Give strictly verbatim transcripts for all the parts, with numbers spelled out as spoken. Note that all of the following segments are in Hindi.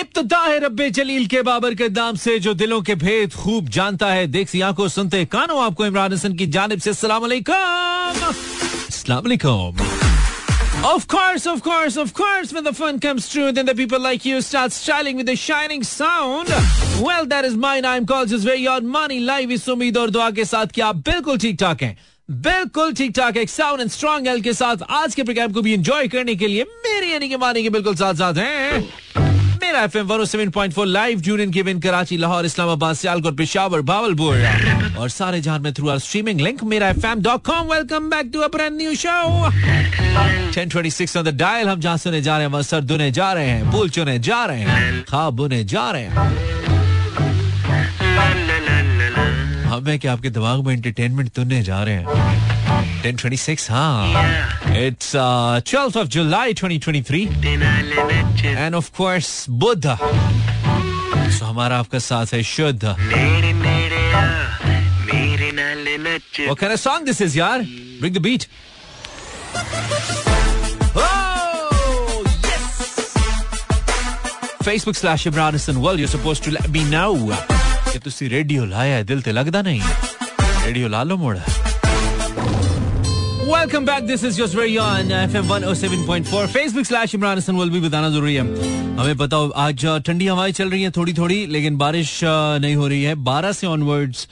इब्तिदा है रब्बे जलील के बाबर के दाम से जो दिलों के भेद खूब जानता है, देख सी आंखों सुनते कानों आपको इमरान हसन की जानिब से अस्सलाम अलैकुम। अस्सलाम अलैकुम। Of course, of course, of course, when the fun comes true, then the people like you start styling with a shining sound. Well, that is mine. I'm gorgeous. Where your money live is उम्मीद और दुआ के साथ कि आप बिल्कुल ठीक ठाक हैं, बिल्कुल ठीक ठाक एक साउंड एंड स्ट्रॉन्ग एल के साथ आज के प्रोग्राम को भी एंजॉय करने के लिए मेरे यानी के माने के बिल्कुल साथ साथ हैं Mera F M one O seven point four live tune in given Karachi, Lahore, Islamabad, Sialkot, Peshawar, Bahawalpur और सारे जहां में through our streaming link Mera F M dot com. Welcome back to a brand new show ten twenty six on the dial. हम जहां सुने जा रहे हैं वहां सर दुने जा रहे हैं, भूल चुने जा रहे हैं, खाब बुने जा रहे हैं। हम है कि आपके दिमाग में एंटरटेनमेंट तुनने जा रहे हैं। ten twenty-six, huh? It's uh, twelfth of July twenty twenty-three. And of course, Buddha. So, हमारा आपका साथ है शुद्ध. What kind of song this is, यार? Bring the beat. Oh, yes! Facebook slash Imran Hassan. Well, you're supposed to let me know. कि तुसी रेडियो लाया है, दिल ते लगदा नहीं. रेडियो ला लो मोड़ा. Welcome back. This is your very own F M one oh seven point four. Facebook slash Imran Hassan will be बताना जरूरी है. हमें बताओ आज ठंडी हवाएं चल रही हैं थोड़ी थोड़ी, लेकिन बारिश नहीं हो रही है. बारह से ऑनवर्ड्स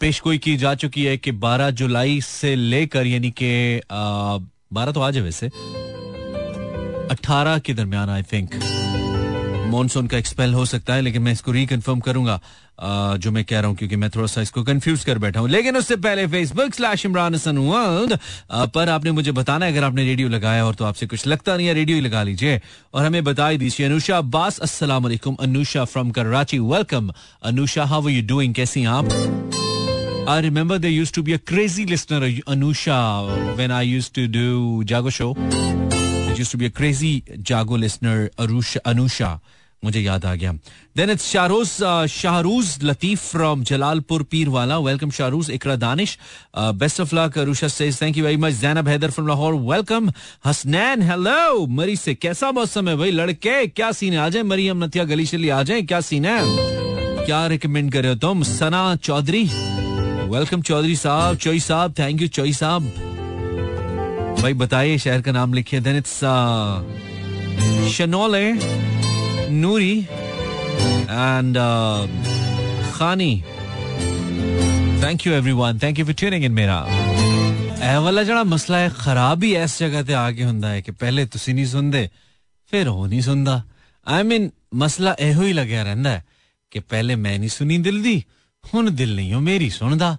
पेशगोई की जा चुकी है कि बारह जुलाई से लेकर यानी कि बारह तो आज है वैसे अठारह के दरमियान आई थिंक मॉनसून का एक्सपेल हो सकता है, लेकिन मैं इसको रिकन्फर्म करूंगा जो मैं कह रहा हूँ क्योंकि मैं थोड़ा सा इसको कंफ्यूज कर बैठा हूँ। लेकिन उससे पहले Facebook slash Imran Hasan world पर आपने मुझे बताना है अगर आपने रेडियो लगाया और तो आपसे कुछ लगता नहीं है, रेडियो ही लगा लीजिए और हमें बता दीजिए। अनुषा अब्बास, अस्सलाम वालेकुम Anusha from Karachi, welcome Anusha, how are you doing, कैसी हैं आप? I remember there used to be a crazy listener Anusha when I used to do Jago show. There used to be a crazy Jago listener Arusha Anusha. मुझे याद आ गया। Then it's Shahruz Shahruz Latif from Jalalpur Pirwala, welcome Shahruz. Iqra Danish, best of luck Arusha says thank you very much. Zainab Haider from Lahore, welcome. Hasnain hello Murree से, कैसा मौसम है भाई लड़के, क्या सीन है? आ जाए मरी, हम नथिया गली चली आ जाए, क्या सीन है, क्या रिकमेंड कर रहे हो तुम? सना चौधरी, वेलकम चौधरी साहब, चौई साहब थैंक यू चौई साहब। भाई बताइए शहर का नाम लिखिए। Then it's शनौल है Nuri and uh, Khani. Thank you everyone. Thank you for tuning in मेरा। ऐ वाला जड़ा मसला है, खराबी ऐस जगह ते आके हुंदा है कि पहले तुसी नहीं सुनदे फिर हो नहीं सुनदा। आई मीन मसला एहो ही लग्या रहंदा है कि पहले मैं नहीं सुनी दिल दी, हुन दिल नहीं हो मेरी सुनदा,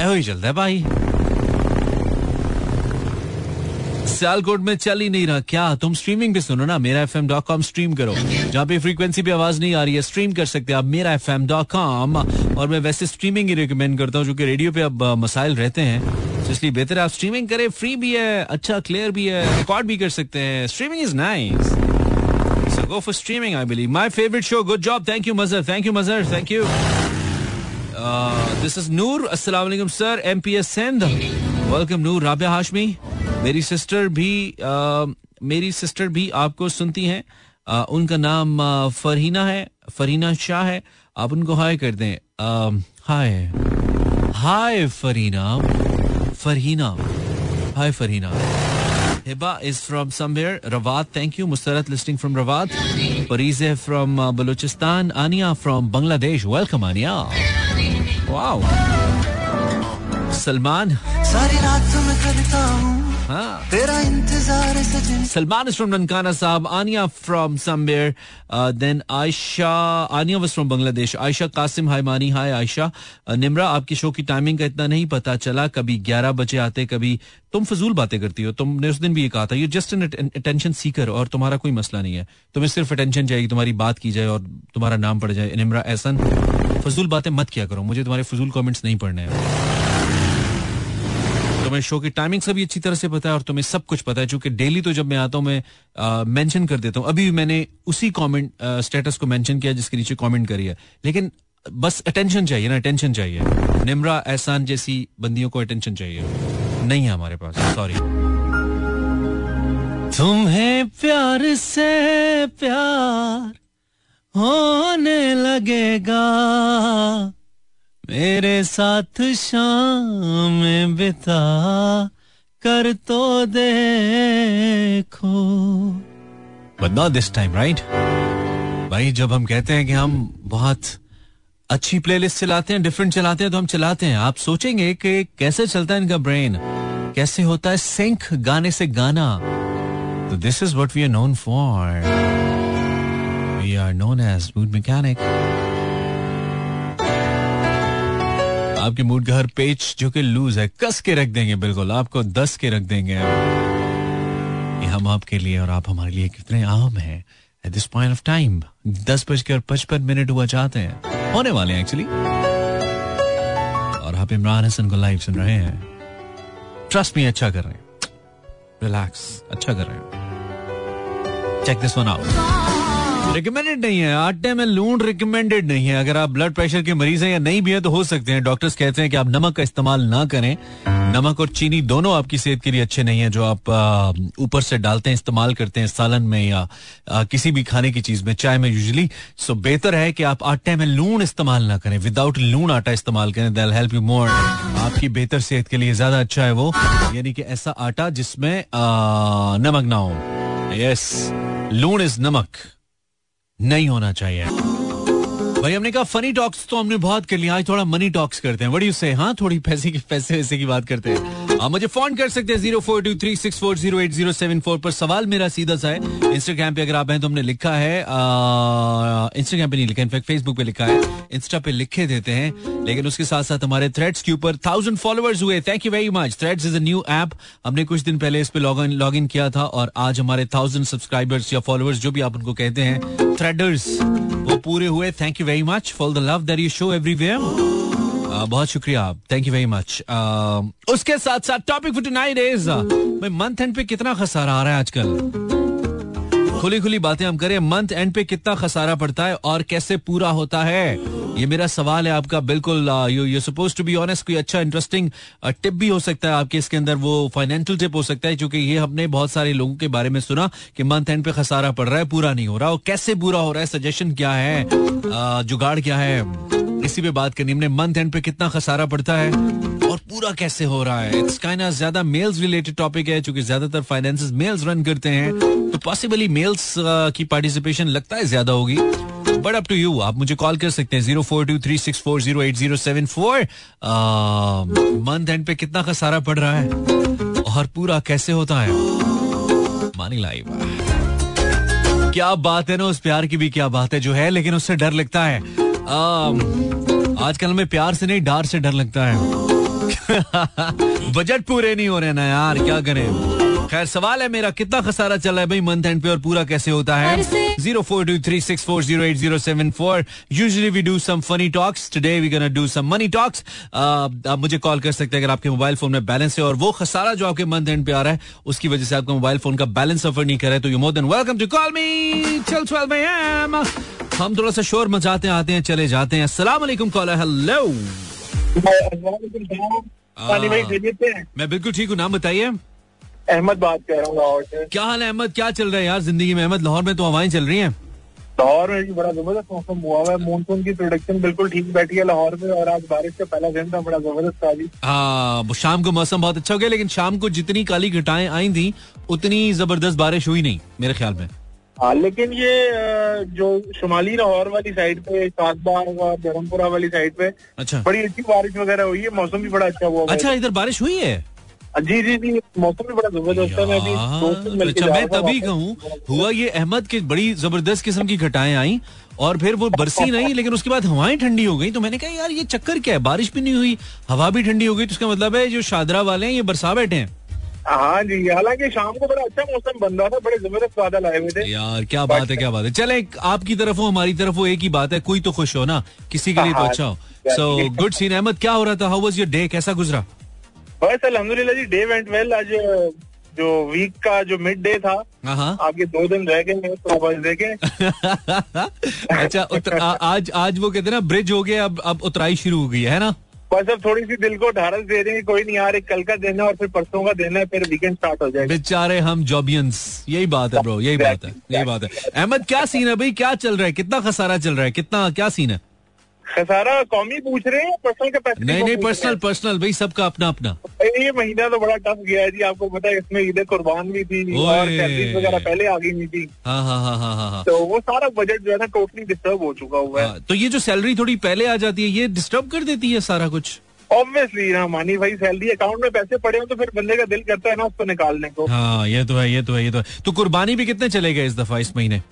एहो ही चलदा भाई। सियालकोट में चल ही नहीं रहा क्या? तुम स्ट्रीमिंग पे सुनो ना, मेरा F M dot com stream करो। जहाँ पे फ्रीक्वेंसी पे आवाज नहीं आ रही है स्ट्रीम कर सकते हैं आप मेरा एफ एम डॉट कॉम। और मैं वैसे स्ट्रीमिंग ही रिकमेंड करता हूँ क्योंकि रेडियो पे अब मसाइल रहते हैं, तो इसलिए बेहतर आप स्ट्रीमिंग करें। फ्री भी है, अच्छा क्लियर भी है, रिकॉर्ड भी कर सकते हैं। Streaming is nice, so go for streaming. I believe my favourite show, good job, thank you Mazhar, thank you Mazhar, thank you. This is Noor, अस्सलाम वालेकुम sir, M P S Sindh, welcome Noor. Rabia Hashmi, मेरी सिस्टर भी आ, मेरी सिस्टर भी आपको सुनती हैं, आ, उनका नाम आ, फरहीना है, फरहीना शाह है, आप उनको हाय कर दें। Hi hi Farheena, Farheena hi Farheena. Hiba is from somewhere, Rawat thank you, Musarrat listing from Rawat, Pareez है from Balochistan, आनिया from Bangladesh, welcome आनिया, wow. Salman, सारी रात में करता हूं हाँ। तेरा इंतजार सजन, Salman is from Nankana Sahib, आनिया from somewhere, then Ayesha, आनिया was from Bangladesh, Ayesha Qasim hi Mani, hi Ayesha. Nimra, आपके शो की टाइमिंग का इतना नहीं पता चला, कभी ग्यारह बजे आते, कभी तुम फजूल बातें करती हो, तुमने उस दिन भी ये कहा था you just an attention seeker और तुम्हारा कोई मसला नहीं है, तुम्हें सिर्फ अटेंशन चाहिए, तुम्हारी बात की जाए और तुम्हारा नाम पड़ जाए। निमरा एहसन, फजूल बातें मत किया करो, मुझे तुम्हारे फजूल कॉमेंट्स नहीं पढ़ने हैं। तुम्हें शो की टाइमिंग सब अच्छी तरह से पता है और तुम्हें सब कुछ पता है क्योंकि डेली तो जब मैं आता हूँ मैं मेंशन कर देता हूँ। अभी मैंने उसी कमेंट स्टेटस को मेंशन किया जिसके नीचे कमेंट करी है, लेकिन बस अटेंशन चाहिए ना, अटेंशन चाहिए। निमरा एहसान जैसी बंदियों को अटेंशन चाहिए, नहीं है हमारे पास, सॉरी। तुम्हें प्यार से प्यार होने लगेगा, मेरे साथ शाम में बिता कर तो देखो. But not this time, right? भाई जब हम कहते हैं कि हम बहुत अच्छी प्लेलिस्ट चलाते हैं, डिफरेंट चलाते हैं, तो हम चलाते हैं. आप सोचेंगे कि कैसे चलता है इनका ब्रेन, कैसे होता है सिंक गाने से गाना. तो this is what we are known for. We are known as mood mechanic. आपके मूड का हर पेच जो कि लूज है, कस के रख देंगे, बिल्कुल आपको दस के रख देंगे. ये हम आपके लिए और आप हमारे लिए कितने आम हैं at this point of time. दस बजकर पचपन मिनट हुआ चाहते हैं, होने वाले हैं एक्चुअली, और आप इमरान हसन को लाइव सुन रहे हैं. ट्रस्ट मी, अच्छा कर रहे हैं, रिलैक्स, अच्छा कर रहे हैं. Check this one out. Recommended नहीं है, आटे में लून रिकमेंडेड नहीं है. अगर आप ब्लड प्रेशर के मरीज हैं या नहीं भी है तो हो सकते हैं. डॉक्टर्स कहते हैं कि आप नमक का इस्तेमाल ना करें. नमक और चीनी दोनों आपकी सेहत के लिए अच्छे नहीं है. जो आप ऊपर से डालते हैं, इस्तेमाल करते हैं सालन में या आ, किसी भी खाने की चीज में, चाय में यूजुअली. सो बेहतर है कि आप आटे में लून इस्तेमाल ना करें, विदाउट लून आटा इस्तेमाल करें. That will help you more. आपकी बेहतर सेहत के लिए ज्यादा अच्छा है वो, यानी कि ऐसा आटा जिसमें नमक ना हो. यस, लून इज नमक, नहीं होना चाहिए. भाई हमने कहा फनी टॉक्स तो हमने बहुत कर लिया, आज थोड़ा मनी टॉक्स करते हैं. व्हाट डू यू से? हाँ, थोड़ी पैसे की पैसे वैसे की बात करते हैं. आप मुझे फोन कर सकते हैं zero four two three six four zero eight zero seven four पर. सवाल मेरा सीधा सा है. इंस्टाग्राम पे अगर आप हैं तो हमने लिखा है, इंस्टाग्राम पे नहीं लिखा, इनफैक्ट फेसबुक पे लिखा है, इंस्टा पे लिखे देते हैं. लेकिन उसके साथ साथ हमारे थ्रेड्स के ऊपर थाउजेंड फॉलोअर्स हुए. Thank you very much. Threads is a new app, हमने कुछ दिन पहले इस पे लॉगिन लॉगिन किया था और आज हमारे थाउजेंड सब्सक्राइबर्स या फॉलोअर्स जो भी आप उनको कहते हैं, थ्रेडर्स, वो पूरे हुए. Thank you very much for the love that you show everywhere. बहुत शुक्रिया आप, थैंक यू वेरी मच. उसके साथ साथ टॉपिक फॉर टुनाइट इज, भाई मंथ एंड पे कितना खसारा आ रहा है आजकल. खुली खुली बातें हम करें, मंथ एंड पे कितना खसारा पड़ता है और कैसे पूरा होता है, ये मेरा सवाल है आपका. बिल्कुल you you suppose to be honest. कोई अच्छा इंटरेस्टिंग टिप भी हो सकता है आपके इसके अंदर, वो फाइनेंशियल टिप हो सकता है, क्योंकि ये हमने बहुत सारे लोगों के बारे में सुना कि मंथ एंड पे खसारा पड़ रहा है, पूरा नहीं हो रहा, और कैसे पूरा हो रहा है, सजेशन क्या है, जुगाड़ क्या है, इसी पे बात करनी हमने. मंथ एंड पे कितना खसारा पड़ता है और पूरा कैसे हो रहा है. इट्स काइंड ऑफ ज्यादा मेल्स रिलेटेड टॉपिक है, क्योंकि ज्यादातर फाइनेंसेस मेल्स रन करते हैं, तो पॉसिबली मेल्स की पार्टिसिपेशन लगता है ज्यादा होगी. बट अप टू यू, आप मुझे कॉल कर सकते हैं zero four two three six four zero eight zero seven four. Month end पे कितना खसारा पड़ रहा है और पूरा कैसे होता है. मानी लाइव, क्या बात है ना, उस प्यार की भी क्या बात है जो है, लेकिन उससे डर लगता है. uh, आजकल हमें प्यार से नहीं, डार से डर लगता है. बजट पूरे नहीं हो रहे ना यार, क्या करें. खैर, सवाल है मेरा, कितना खसारा चला है भाई मंथ एंड पे और पूरा कैसे होता है. Zero four two three six four zero eight zero seven four. Usually we do some funny talks, today we gonna do some money talks. आप मुझे कॉल कर सकते हैं अगर आपके मोबाइल फोन में बैलेंस है और वो खसारा जो आपके मंथ एंड पे आ रहा है उसकी वजह से आपका मोबाइल फोन का बैलेंस सफर नहीं करे, तो you more than welcome to call me till twelve A M. हम थोड़ा सा शोर मचाते आते हैं, चले जाते हैं. अस्सलाम वालेकुम कॉलर, हेलो. मैं बिल्कुल ठीक हूँ, नाम बताइए. अहमद बात कर रहा हूँ लाहौर से. क्या हाल है अहमद, क्या चल रहा है यार जिंदगी में? अहमद, लाहौर में तो हवाएं चल रही हैं. लाहौर में भी बड़ा जबरदस्त मौसम हुआ हुआ है, मॉनसून की प्रोडक्शन बिल्कुल ठीक बैठी है लाहौर में, और आज बारिश का पहला दिन था, बड़ा जबरदस्त था जी. हाँ, शाम को मौसम बहुत अच्छा हो गया, लेकिन शाम को जितनी काली घटाएं आई थी उतनी जबरदस्त बारिश हुई नहीं मेरे ख्याल में. हाँ, लेकिन ये जो शुमाली लाहौर वाली साइड पे, सातबार और धर्मपुरा वाली साइड पे, अच्छा बड़ी अच्छी बारिश वगैरह हुई है, मौसम भी बड़ा अच्छा हुआ. अच्छा, इधर बारिश हुई है? जी जी जी, मौसम भी बड़ा जबरदस्त है. मैं अभी अच्छा, मैं तभी कहूँ हुआ ये अहमद के बड़ी जबरदस्त किस्म की घटाएं आई और फिर वो बरसी नहीं, लेकिन उसके बाद हवाएं ठंडी हो गई, तो मैंने कहा यार ये चक्कर क्या है, बारिश भी नहीं हुई, हवा भी ठंडी हो गई, तो उसका मतलब है जो शादरा वाले हैं ये बरसा बैठे हैं. हाँ जी, हालांकि शाम को बड़ा अच्छा मौसम बन रहा था, बड़े जबरदस्त बादल आए हुए थे यार. क्या बात है, क्या बात है. चले, आपकी तरफ हो हमारी तरफ हो, एक ही बात है, कोई तो खुश हो ना, किसी के लिए तो अच्छा हो. सो गुड सीन अहमद, क्या हो रहा था, हाउ वाज योर डे, कैसा गुजरा? बस अल्हम्दुलिल्लाह जी, डे वेंट वेल. आज जो वीक का जो मिड डे था, आपके दो दिन रह गए तो बस देखें. अच्छा, उतर, आ, आज आज वो कहते हैं ना ब्रिज हो गया, अब अब उतराई शुरू हो गई है ना. बस अब थोड़ी सी दिल को ढारस दे रही है, कोई नहीं यार, एक कल का देना और फिर परसों का देना है, फिर वीकेंड स्टार्ट हो जाएगा। बेचारे हम जॉबियंस, यही बात है ब्रो, यही बात है, यही बात है। अहमद क्या सीन है भाई, क्या चल रहा है, कितना खसारा चल रहा है, कितना क्या सीन है? खसारा कौमी पूछ रहे हैं, पर्सनल का पैसा नहीं, नहीं पर्सनल पर्सनल भाई, सबका अपना अपना। ये महीना तो बड़ा टफ गया है जी, आपको पता है, इसमें ईद कुर्बान भी थी और सैलरीज वगैरह पहले आ गई नहीं थी। हाँ हाँ हाँ हाँ हाँ, तो वो सारा बजट जो है ना टोटली डिस्टर्ब हो चुका हुआ है। तो ये जो सैलरी थोड़ी पहले आ जाती है, ये डिस्टर्ब कर देती है सारा कुछ। ऑब्वियसली ना मानी भाई, सैलरी अकाउंट में पैसे पड़े हो तो फिर बंदे का दिल करता है ना उसको निकालने को। हाँ ये तो है, ये तो है, ये तो है। तो कुर्बानी भी कितने चले गए इस दफा इस महीने?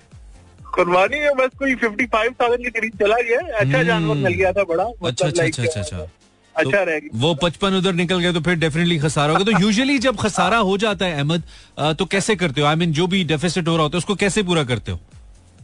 कुर्बानी में बस कोई फिफ्टी फाइव थाउजेंड के करीब चला गया। अच्छा जानवर मिल गया था बड़ा, अच्छा अच्छा अच्छा अच्छा अच्छा रहेगी। वो पचपन उधर निकल गया तो फिर डेफिनेटली खसारा होगा। तो यूजुअली जब खसारा हो जाता है अहमद, तो कैसे करते हो? आई मीन जो भी डेफिसिट हो रहा होता है उसको कैसे पूरा करते हो?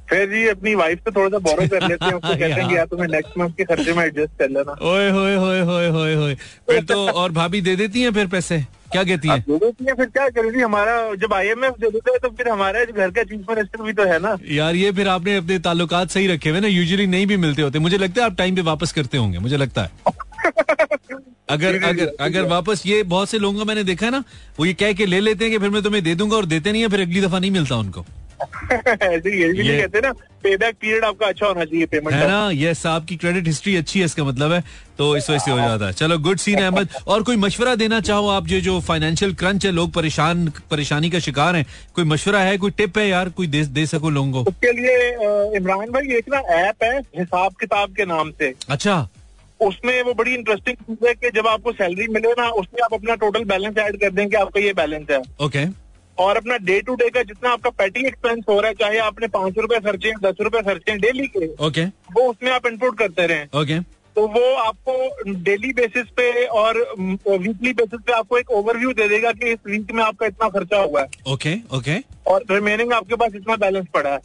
फिर जी अपनी वाइफ से थोड़ा सा बोरो कर लेते हैं, उसको कहते हैं कि यार तुम्हें नेक्स्ट मंथ के खर्चे में एडजस्ट कर लेना। ओए होए होए होए होए होए, फिर तो और भाभी दे देती हैं फिर पैसे, क्या कहती हैं? दे देती हैं, फिर क्या करेगी? हमारा जब आईएमएफ दे देता है तो फिर हमारा घर का चीफ मिनिस्टर भी तो है ना यार। ये फिर आपने अपने ताल्लुकात सही रखे हुए ना, यूजुअली नहीं भी मिलते होते। मुझे लगता है आप टाइम पे वापस करते होंगे, मुझे लगता है अगर अगर अगर वापस, ये बहुत से लोगों को मैंने देखा है ना, वो ये कह के ले लेते हैं कि फिर मैं तुम्हें दे दूंगा और देते नहीं है, फिर अगली दफा नहीं मिलता उनको। ऐसे ये भी नहीं कहते ना, पेबैक पीरियड आपका अच्छा होना चाहिए पेमेंट है ना। यस, आपकी क्रेडिट हिस्ट्री अच्छी है इसका मतलब है, तो इस वजह से हो जाता है। चलो गुड सीन अहमद। और कोई मशवरा देना चाहो आप, जो जो फाइनेंशियल क्रंच है, लोग परेशान परेशानी का शिकार हैं, कोई मशवरा है, कोई टिप है यार, कोई दे, दे सको लोगों को? उसके लिए इमरान भाई एक ना ऐप है हिसाब किताब के नाम से। अच्छा, उसमें वो बड़ी इंटरेस्टिंग चीज है कि जब आपको सैलरी मिले ना, उसमें आप अपना टोटल बैलेंस ऐड कर दें कि आपका ये बैलेंस है। ओके, और अपना डे टू डे का जितना आपका पेटी एक्सपेंस हो रहा है, चाहे आपने पांच रुपए खर्चे हैं, दस रुपए खर्चे हैं डेली के, okay. वो उसमें आप इनपुट करते रहें। Okay okay. तो वो आपको डेली बेसिस पे और वीकली बेसिस पे आपको एक ओवरव्यू दे देगा कि इस वीक में आपका इतना खर्चा हुआ है। Okay okay, okay okay. और रिमेनिंग आपके पास इतना बैलेंस पड़ा है। oh.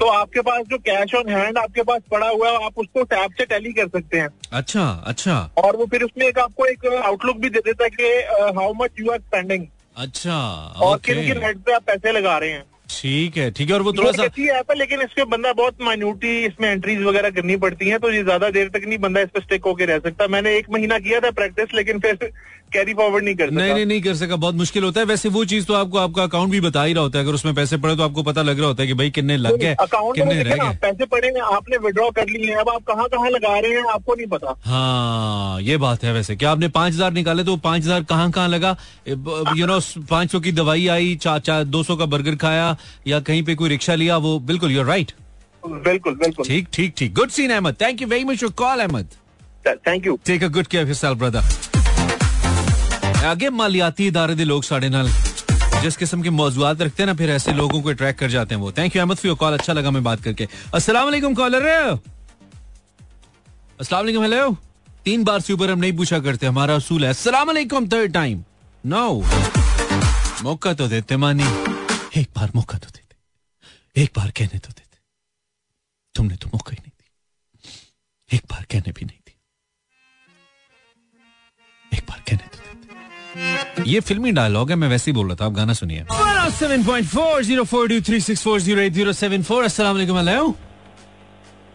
तो आपके पास जो कैश ऑन हैंड आपके पास पड़ा हुआ है, आप उसको टैब से टैली कर सकते हैं। अच्छा अच्छा। और वो फिर उसमें एक आपको एक आउटलुक भी दे देता है कि how much you are spending. अच्छा, और किन किन रेट पे आप पैसे लगा रहे हैं। ठीक है ठीक है। और वो थोड़ा सा अच्छी ऐप है, लेकिन इसके बंदा बहुत माइन्यूटी इसमें एंट्रीज वगैरह करनी पड़ती हैं, तो ये ज्यादा देर तक नहीं बंदा इस पर स्टिक होके रह सकता। मैंने एक महीना किया था प्रैक्टिस, लेकिन फिर कैरी फॉरवर्ड नहीं कर सका। नहीं नहीं नहीं कर सका, बहुत मुश्किल होता है। वैसे वो चीज तो आपको आपका अकाउंट भी बता ही रहा होता है, अगर उसमें पैसे पड़े तो आपको पता लग रहा होता है कि भाई कितने लग गए, कितने रह गए। पैसे पड़े हैं, आपने विड्रॉ कर लिए, अब आप कहाँ कहाँ लगा रहे हैं आपको नहीं पता। हाँ ये बात है। वैसे क्या आपने पांच हजार निकाले तो पांच हजार कहाँ कहाँ लगा, यू नो, पांच सौ की दवाई आई, चाचा दो सौ का बर्गर खाया, या कहीं पे कोई रिक्शा लिया। वो बिल्कुल यू आर राइट, बिल्कुल बिल्कुल ठीक ठीक ठीक। Good scene Ahmad, thank you very much for call Ahmad, thank you, take a good care of yourself brother. आगे मालियाती इदारे दे लोग साढ़े नाल जिस किस्म के मौजूद रखते हैं ना, फिर ऐसे लोगों को अट्रैक्ट कर जाते हैं वो। Thank you Ahmad for your call, अच्छा लगा मैं बात करके। अस्सलाम वालेकुम कॉलर। अस्सलाम वालेकुम, हेलो। तीन बार से ऊपर हम नहीं पूछा करते, हमारा असूल है। अस्सलाम वालेकुम थर्ड टाइम नो, मौका तो देते मानी, एक बार मौका तो देते, एक बार कहने तो देते, तुमने तो मौका ही नहीं दिया, एक बार कहने भी नहीं दिया, एक बार कहने तो देते। ये फिल्मी डायलॉग है, मैं वैसे ही बोल रहा था, आप गाना सुनिए। One O seven point four zero four two three six four zero eight zero seven four. अस्सलाम वालेकुम, hello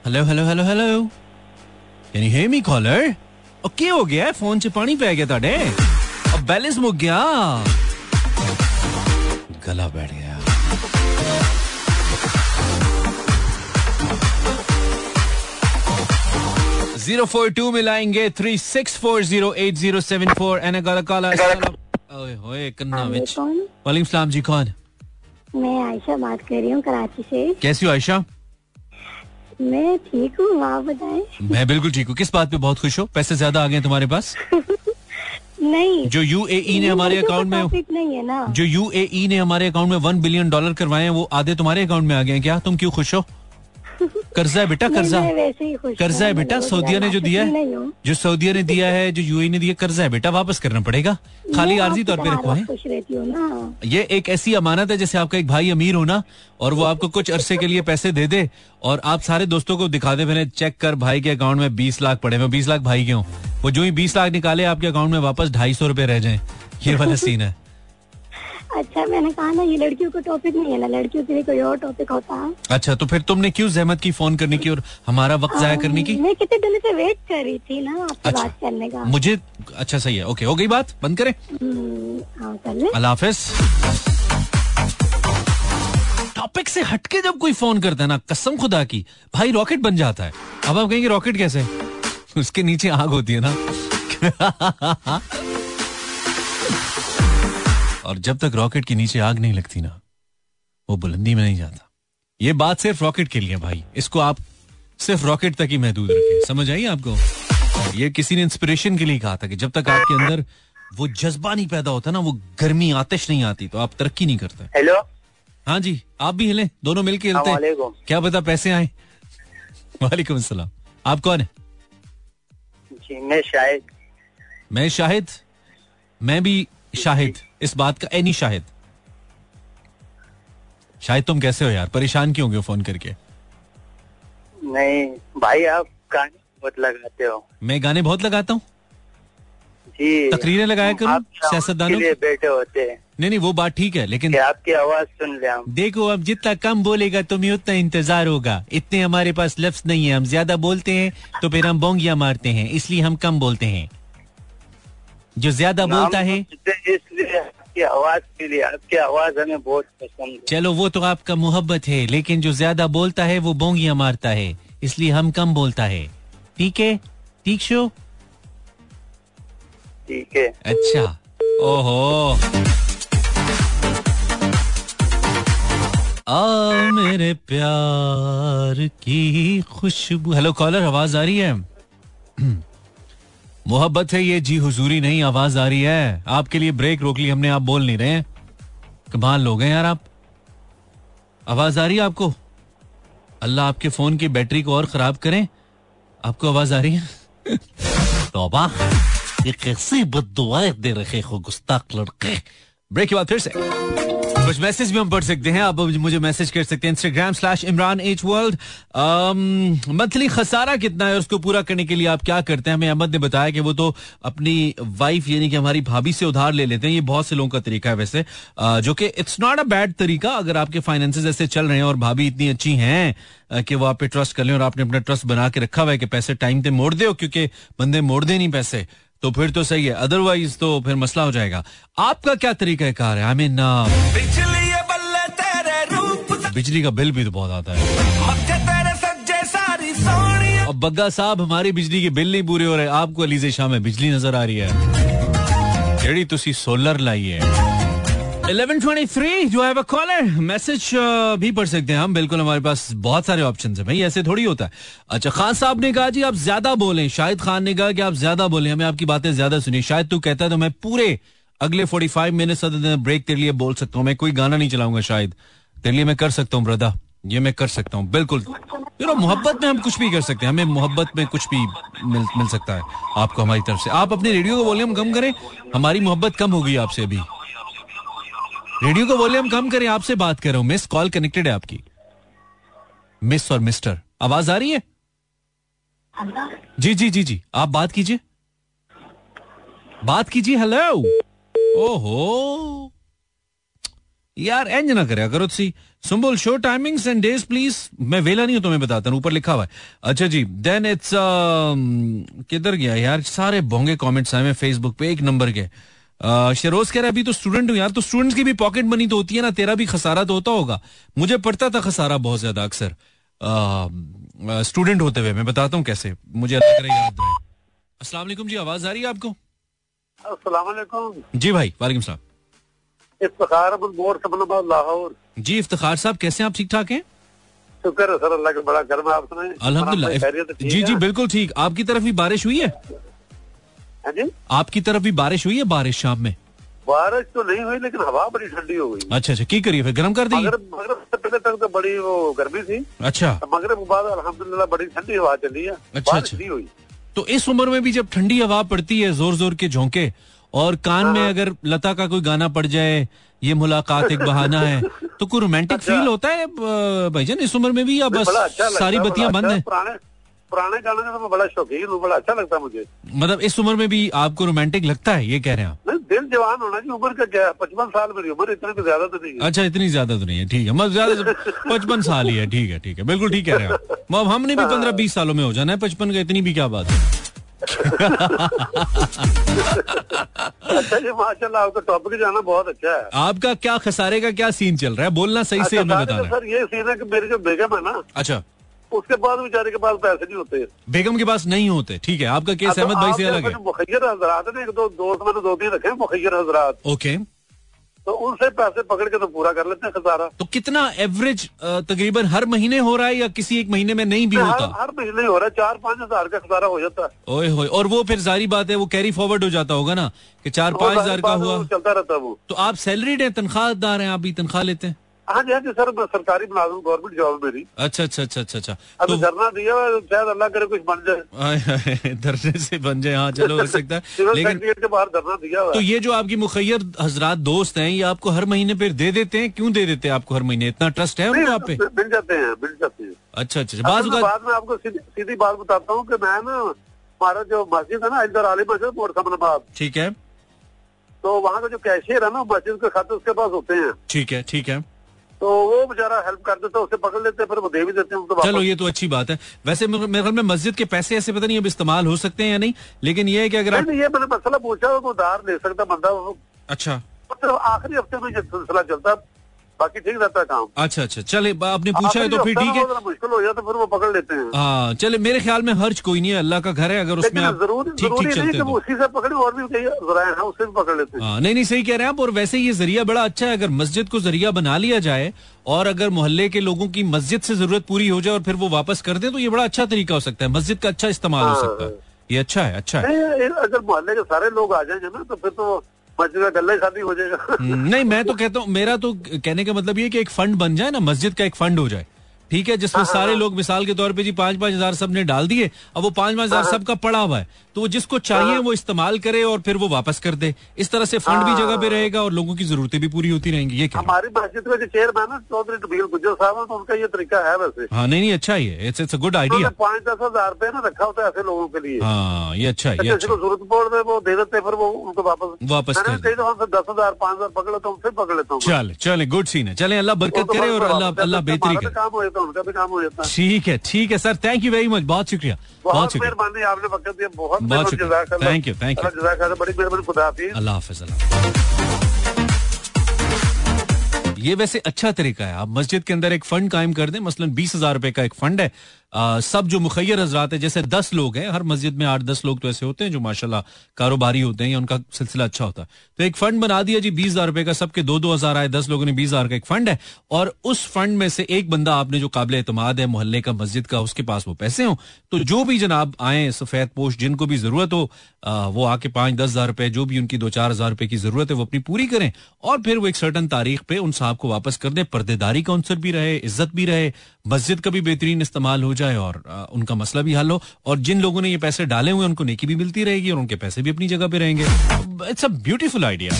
hello hello hello hello, यानी हे मी कॉलर। और क्या हो गया, फोन च पानी पै गया ताडे, अब बैलेंस मुक गया, गला बैठ गया। ज़ीरो फोर टू मिलाएंगे three six four zero eight zero seven four. And अगर कॉल ओए होए कन्ना विच। वालेकुम सलाम जी, कौन? मैं आयशा बात कर रही हूँ कराची से। कैसी हो आयशा? मैं ठीक हूँ, आप बताएं। मैं बिल्कुल ठीक हूँ। किस बात पे बहुत खुश हो? पैसे ज्यादा आ गए तुम्हारे पास? नहीं, जो यूएई ने हमारे अकाउंट में नहीं है ना, जो यूएई ने हमारे अकाउंट में वन बिलियन डॉलर करवाए हैं, वो आधे तुम्हारे अकाउंट में आ गए। क्या तुम क्यों खुश हो? कर्जा है बेटा, कर्जा कर्जा है बेटा, सऊदीया ने जो दिया है, जो सऊदीया ने दिया है, जो यूएई ने दिया, कर्जा है बेटा, वापस करना पड़ेगा। खाली आर्जी तौर पे रखवाएं। ये एक ऐसी अमानत है, जैसे आपका एक भाई अमीर हो ना, और वो आपको कुछ अरसे के लिए पैसे दे दे और आप सारे दोस्तों को दिखा दे, मैंने चेक कर भाई के अकाउंट में बीस लाख पड़े हुए, बीस लाख भाई के हों, वो जो ही बीस लाख निकाले आपके अकाउंट में वापस ढाई सौ रुपए रह जाए। ये वाला सीन है। अच्छा मैंने कहा ना ये लड़कियों का टॉपिक नहीं है ना, लड़कियों के लिए कोई और टॉपिक होता है। अच्छा तो फिर तुमने क्यों जहमत की फोन करने की और हमारा वक्त जाया करने की? मैं कितने दिन से वेट कर रही थी ना आपसे अच्छा, बात करने का मुझे। अच्छा सही है, ओके हो गई बात, बंद करें। अल्लाह हाफिज। टॉपिक से हटके जब कोई फोन करता है ना, कसम खुदा की भाई रॉकेट बन जाता है। अब आप कहेंगे रॉकेट कैसे? उसके नीचे आग होती है ना और जब तक रॉकेट के नीचे आग नहीं लगती ना, वो बुलंदी में नहीं जाता। ये बात सिर्फ रॉकेट के लिए भाई, इसको आप सिर्फ रॉकेट तक ही महदूद रखें, समझ आई आपको? ये किसी ने इंस्पिरेशन के लिए कहा था कि जब तक आपके अंदर वो जज्बा नहीं पैदा होता ना, वो गर्मी आतिश नहीं आती, तो आप तरक्की नहीं करते। हेलो, हाँ जी, आप भी हिले, दोनों मिलके हिलते हैं, क्या पता पैसे आए। वालेकुम सलाम, आप कौन है? जी मैं शाहिद। मैं शाहिद, मैं भी शाहिद इस बात का। एनी शाहिद, शाहिद तुम कैसे हो यार? परेशान क्यों हो फोन करके? नहीं भाई, आप गाने बहुत लगाते हो। मैं गाने बहुत लगाता हूँ, तकरीरें लगाया करूं, सियासतदानों के बेटे होते हैं। नहीं नहीं वो बात ठीक है, लेकिन आपकी आवाज सुन रहे हम। देखो अब जितना कम बोलेगा तुम्हें उतना इंतजार होगा, इतने हमारे पास लफ्ज नहीं है, हम ज्यादा बोलते हैं तो फिर हम बोंगिया मारते हैं, इसलिए हम कम बोलते हैं। जो ज्यादा बोलता है इसलिए आपकी आवाज के लिए, आपकी आवाज हमें बहुत पसंद। चलो वो तो आपका मोहब्बत है, लेकिन जो ज्यादा बोलता है वो बोंगिया मारता है, इसलिए हम कम बोलता है। ठीक है, ठीक शो, ठीक है। अच्छा, ओहो, आ मेरे प्यार की खुशबू। हेलो कॉलर, आवाज आ रही है? मोहब्बत है ये जी हुजूरी नहीं, आवाज आ रही है। आपके लिए ब्रेक रोक ली हमने, आप बोल नहीं रहे हैं, कमाल लोग हैं यार आप। आवाज आ रही है आपको? अल्लाह आपके फोन की बैटरी को और खराब करें। आपको आवाज आ रही है? तौबा, ये कैसी बद्दुआएं दे रखे हो गुस्ताख लड़के। ब्रेक के बाद फिर से कुछ मैसेज भी हम पढ़ सकते हैं। आप मुझे मैसेज कर सकते हैं Instagram slash Imran H world. Monthly खसारा कितना है, उसको पूरा करने के लिए आप क्या करते हैं? हमें अहमद ने बताया कि वो तो अपनी वाइफ यानी कि हमारी भाभी से उधार ले लेते हैं। ये बहुत से लोगों का तरीका है वैसे, uh, जो कि इट्स नॉट अ बैड तरीका। अगर आपके फाइनेंसेस ऐसे चल रहे हैं और भाभी इतनी अच्छी हैं कि वो आप पे ट्रस्ट कर लें और आपने अपना ट्रस्ट बना के रखा हुआ है कि पैसे टाइम पे मोड़ दो, क्योंकि बंदे मोड़ दे नहीं पैसे, तो फिर तो सही है, अदरवाइज तो फिर मसला हो जाएगा। आपका क्या तरीका है? कार है, आई मीन बिजली का बिल भी तो बहुत आता है। अब बग्गा साहब, हमारी बिजली के बिल नहीं पूरे हो रहे, आपको अलीजे शाह में बिजली नजर आ रही है, जेड़ी तुसी सोलर लाइए। ग्यारह तेईस जो है वो कॉलर, मैसेज भी पढ़ सकते हैं हम, बिल्कुल हमारे पास बहुत सारे ऑप्शंस हैं भाई, ऐसे थोड़ी होता है। अच्छा, खान साहब ने कहा जी आप ज्यादा बोलें। शाहिद खान ने कहा कि आप ज्यादा बोलें, हमें आपकी बातें ज्यादा सुनिए। शायद तू कहता है तो मैं पूरे अगले पैंतालीस मिनट ब्रेक तेरे लिए बोल सकता हूँ, मैं कोई गाना नहीं चलाऊंगा शायद तेरे लिए, मैं कर सकता हूँ ब्रदर, ये मैं कर सकता हूँ बिल्कुल। यू मोहब्बत में हम कुछ भी कर सकते हैं, हमें मोहब्बत में कुछ भी मिल, मिल सकता है आपको हमारी तरफ से। आप अपने रेडियो का वॉल्यूम कम करें, हमारी मोहब्बत कम होगी आपसे। अभी रेडियो को वॉल्यूम कम करें, आपसे बात कर रहा हूं। मिस कॉल कनेक्टेड है आपकी, मिस और मिस्टर। आवाज आ रही है? जी जी जी जी, आप बात कीजिए, बात कीजिए। हेलो, ओहो यार, एंज ना करे करो सी। Sumbul, show timings and days please. मैं वेला नहीं हूं तो मैं बताता हूं, ऊपर लिखा हुआ है। अच्छा जी, देन इट्स किधर गया यार, सारे बोंगे कॉमेंट्स आए हैं फेसबुक पे एक नंबर के। Uh, शेरोज कह रहा है अभी तो स्टूडेंट हूँ यार, तो स्टूडेंट्स की भी पॉकेट मनी तो होती है ना, तेरा भी खसारा तो होता होगा। मुझे पड़ता था खसारा बहुत ज्यादा अक्सर स्टूडेंट uh, uh, होते हुए। मैं बताता हूँ कैसे, मुझे अलग करे याद रहे। अस्सलाम वालेकुम जी, आवाज आ रही है आपको? अस्सलाम वालेकुम जी भाई। वालेकुम सलाम। इफ्तिखार लाहौर जी। इफ्तिखार साहब कैसे हैं आप? ठीक ठाक हैं, शुक्र है सर अल्लाह का, बड़ा गर्म है। आप सुनाएं? अल्हम्दुलिल्लाह जी जी, बिल्कुल ठीक। आपकी तरफ भी बारिश हुई है? आपकी तरफ भी बारिश हुई है? बारिश शाम में बारिश तो नहीं हुई, लेकिन हवा बड़ी ठंडी हो गई। अच्छा अच्छा, की करिए फिर, गर्म कर दी? मगरिब से पहले तक तो बड़ी वो गर्मी थी। अच्छा, मगरिब के बाद अल्हम्दुलिल्लाह बड़ी ठंडी हवा चली है। अच्छा अच्छा, नहीं हुई। तो इस उम्र में भी जब ठंडी हवा पड़ती है, जोर जोर के झोंके, और कान में अगर लता का कोई गाना पड़ जाए, ये मुलाकात एक बहाना है, तो कोई रोमांटिक फील होता है भाईजान इस उम्र में भी, या बस सारी बत्तियां बंद है? पुराने गाने का तो मैं बड़ा शौकीन हूँ, बड़ा अच्छा लगता है मुझे। मतलब इस उम्र में भी आपको रोमांटिक लगता है, ये कह रहे हैं आप? दिल जवान होना जी, उम्र का क्या है, पचपन साल मेरी उम्र, इतनी तो ज्यादा तो नहीं है। अच्छा इतनी ज्यादा तो नहीं है, ठीक है, मतलब ज्यादा पचपन साल ही है, ठीक है ठीक है, बिल्कुल ठीक कह रहे हैं आप। अब हमने भी पंद्रह बीस सालों में हो जाना है पचपन का, इतनी भी क्या बात है। अच्छा जी माशाल्लाह, आपका टॉपिक जाना बहुत अच्छा है। आपका क्या खसारे का क्या सीन चल रहा है, बोलना सही से हमें बताना। सर ये सीन है कि मेरी जो बेगम है ना, अच्छा, उसके बाद बेचारे के पास पैसे नहीं होते, बेगम के पास नहीं होते, ठीक है। आपका केस अहमद भाई से अलग है। मुखैर हजरात है ना, एक दो दोस्त मैंने दो तीन रखे मुखैर हजरात, ओके, तो उनसे पैसे पकड़ के तो पूरा कर लेते हैं खसारा। तो कितना एवरेज तकरीबन हर महीने हो रहा है या किसी एक महीने में नहीं भी होता? हर महीने हो रहा है, चार पाँच हजार का खसारा हो जाता है। ओए होए, और वो फिर जारी बात है वो कैरी फॉरवर्ड हो जाता होगा ना कि चार पाँच हजार का हुआ, चलता रहता है वो। तो आप सैलरीड है, तनख्वाहदार है, आप भी तनख्वाह लेते हैं? हाँ जी हाँ जी सर, मैं सरकारी मुलाजिम, गवर्नमेंट जॉब मेरी। अच्छा अच्छा अच्छा अच्छा अच्छा, अब धरना दिया, शायद अल्लाह करे कुछ बन जाए, धरने से बन जाए। हाँ चलो हो सकता है, लेकिन के बाहर धरना दिया। तो ये जो आपकी मुखैर हजरात दोस्त हैं, ये आपको हर महीने फिर दे देते हैं? क्यों दे देते हैं आपको हर महीने, इतना ट्रस्ट है उनको आप पे? मिल जाते हैं, मिल जाते हैं। अच्छा अच्छा, बाद में आपको सीधी बात बताता हूँ की मैं ना, हमारा जो मस्जिद है ना इधर आलिम मस्जिद, ठीक है, तो वहाँ का जो कैशियर है ना मस्जिद के खाते उसके पास होते हैं, ठीक है ठीक है, तो वो बेचारा हेल्प कर देता है, उसे पकड़ लेते हैं, फिर वो दे भी देते हैं। तो चलो ये तो अच्छी बात है। वैसे मेरे ख्याल में मस्जिद के पैसे ऐसे पता नहीं अब इस्तेमाल हो सकते हैं या नहीं, लेकिन ये है कि अगर आप... ये मैंने मसला पूछा, वो उधार ले सकता बंदा। अच्छा, मतलब आखिरी हफ्ते में ये सिलसिला चलता है, बाकी ठीक रहता है काम। अच्छा अच्छा, चले आपने पूछा है तो फिर ठीक है, मुश्किल हो जाता फिर वो पकड़ लेते हैं। हाँ चले, मेरे ख्याल में हर्ज कोई नहीं है, अल्लाह का घर है, अगर उसमें आप ठीक ठीक चलते हैं उसी से पकड़े, और भी जराए हैं उससे भी पकड़ लेते हैं। नहीं नहीं सही कह रहे हैं आप, और वैसे ये जरिया बड़ा अच्छा है, अगर मस्जिद को जरिया बना लिया जाए और अगर मोहल्ले के लोगों की मस्जिद से जरूरत पूरी हो जाए और फिर वो वापस कर दे, तो ये बड़ा अच्छा तरीका हो सकता है, मस्जिद का अच्छा इस्तेमाल हो सकता है, ये अच्छा है। अच्छा है, अगर मोहल्ले के सारे लोग आ जाएंगे ना तो फिर तो मस्जिद का गल्ला शादी हो जाएगा। नहीं मैं तो कहता हूँ, मेरा तो कहने का मतलब ये कि एक फंड बन जाए ना, मस्जिद का एक फंड हो जाए, ठीक है, जिसमें सारे लोग मिसाल के तौर पे जी पाँच पाँच हजार सब ने डाल दिए, अब वो पाँच पाँच हजार सबका पड़ा हुआ है, तो वो जिसको चाहिए वो इस्तेमाल करे और फिर वो वापस कर दे, इस तरह से फंड भी जगह पे रहेगा और लोगों की जरूरतें भी पूरी होती रहेंगी। ये हमारी मस्जिद का जो चेयरमैन है चौधरी कबीर गुजर साहब है, तो उनका ये तरीका है वैसे। हाँ नहीं नहीं अच्छा ही है, it's it's a good idea. पाँच दस हजार रुपए ना रखा होता है ऐसे लोगों के लिए। हाँ ये अच्छा है, जिसको जरूरत पड़े वो दे देते हैं, फिर वो उनको वापस वापस कर देते हैं। दस हजार पाँच हजार पकड़ लेता हूँ, फिर पकड़ लेता हूँ। चले चले गुड सीन है, चले अल्लाह बरकत करे और अल्लाह अल्लाह बेहतरी करे, उनका भी काम हो जाता है। ठीक है ठीक है sir, thank you very much, बहुत शुक्रिया, बहुत मेहरबानी आपने वक्त दिया, बहुत बहुत शुक्रिया, थैंक यू थैंक यू, जज़ाकल्लाह, बड़ी मेहरबानी, खुदा हाफिज़, अल्लाह हाफिज़। ये वैसे अच्छा तरीका है, आप मस्जिद के अंदर एक फंड कायम कर दें, मसलन बीस हजार रुपए का एक फंड है, आ, सब जो मुखैर हजरात है, जैसे दस लोग हैं, हर मस्जिद में आठ दस लोग तो ऐसे होते हैं जो माशाल्लाह कारोबारी होते हैं या उनका सिलसिला अच्छा होता है, तो एक फंड बना दिया जी, बीस हजार रुपए का, सबके दो दो हजार आए, दस लोगों ने बीस हजार का एक फंड है, और उस फंड में से एक बंदा आपने जो काबिल एतमाद है मोहल्ले का मस्जिद का, उसके पास वो पैसे हों, तो जो भी जनाब आए सफेद पोश जिनको भी जरूरत हो, आ, वो आके पाँच दस हजार रुपए जो भी उनकी दो चार हजार रुपए की जरूरत है वो अपनी पूरी करें, और फिर वो एक सर्टन तारीख पे उन साहब को वापस कर दें, पर्देदारी का अंसर भी रहे, इज्जत भी रहे, मस्जिद का भी बेहतरीन इस्तेमाल हो जाए और आ, उनका मसला भी हल हो, और जिन लोगों ने ये पैसे डाले हुए उनको नेकी भी मिलती रहेगी और उनके पैसे भी अपनी जगह पे रहेंगे। इट्स अ ब्यूटीफुल आइडिया,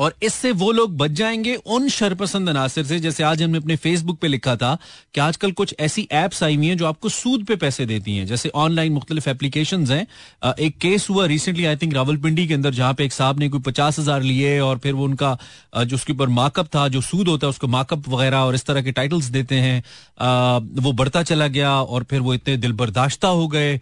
और इससे वो लोग बच जाएंगे उन शरपसंद अनासर से, जैसे आज हमने अपने फेसबुक पे लिखा था कि आजकल कुछ ऐसी एप्स आई हुई हैं जो आपको सूद पे पैसे देती हैं, जैसे ऑनलाइन मुख्तलिफ एप्लीकेशंस हैं। एक केस हुआ रिसेंटली आई थिंक रावलपिंडी के अंदर, जहां पे एक साहब ने कोई पचास हजार लिए और फिर वो उनका जो उसके ऊपर मार्कअप था, जो सूद होता है उसको मार्कअप वगैरह और इस तरह के टाइटल्स देते हैं, वो बढ़ता चला गया और फिर वो इतने दिल बर्दाश्ता हो गए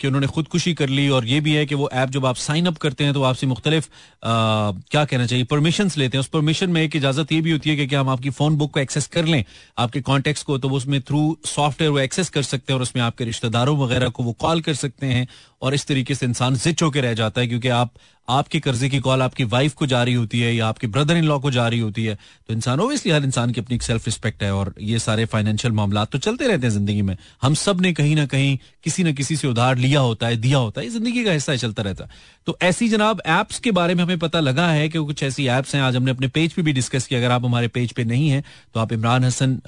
कि उन्होंने खुदकुशी कर ली। और ये भी है कि वो ऐप जब आप साइन अप करते हैं तो आपसे मुख्तलिफ क्या कहना चाहिए परमिशंस लेते हैं, उस परमिशन में एक इजाजत ये भी होती है कि क्या हम आपकी फोन बुक को एक्सेस कर लें, आपके कॉन्टेक्ट्स को, तो वो उसमें थ्रू सॉफ्टवेयर वो एक्सेस कर सकते हैं और उसमें आपके रिश्तेदारों वगैरह को वो कॉल कर सकते हैं, और इस तरीके से इंसान जिच होकर रह जाता है क्योंकि आप आपके कर्जे की कॉल आपकी वाइफ को जा रही होती है या आपके ब्रदर इन लॉ को जा रही होती है। तो इंसान ओबियसली हर इंसान की अपनी एक सेल्फ रिस्पेक्ट है, और ये सारे फाइनेंशियल मामला तो चलते रहते हैं जिंदगी में, हम सब ने कहीं ना कहीं किसी न किसी से उधार लिया होता है, दिया होता है, ये जिंदगी का हिस्सा है, चलता रहता है। तो ऐसी जनाब एप्स के बारे में हमें पता लगा है कि कुछ ऐसी एप्स हैं, आज हमने अपने पेज पे भी डिस्कस किया। अगर आप हमारे पेज पे नहीं है तो आप इमरान हसन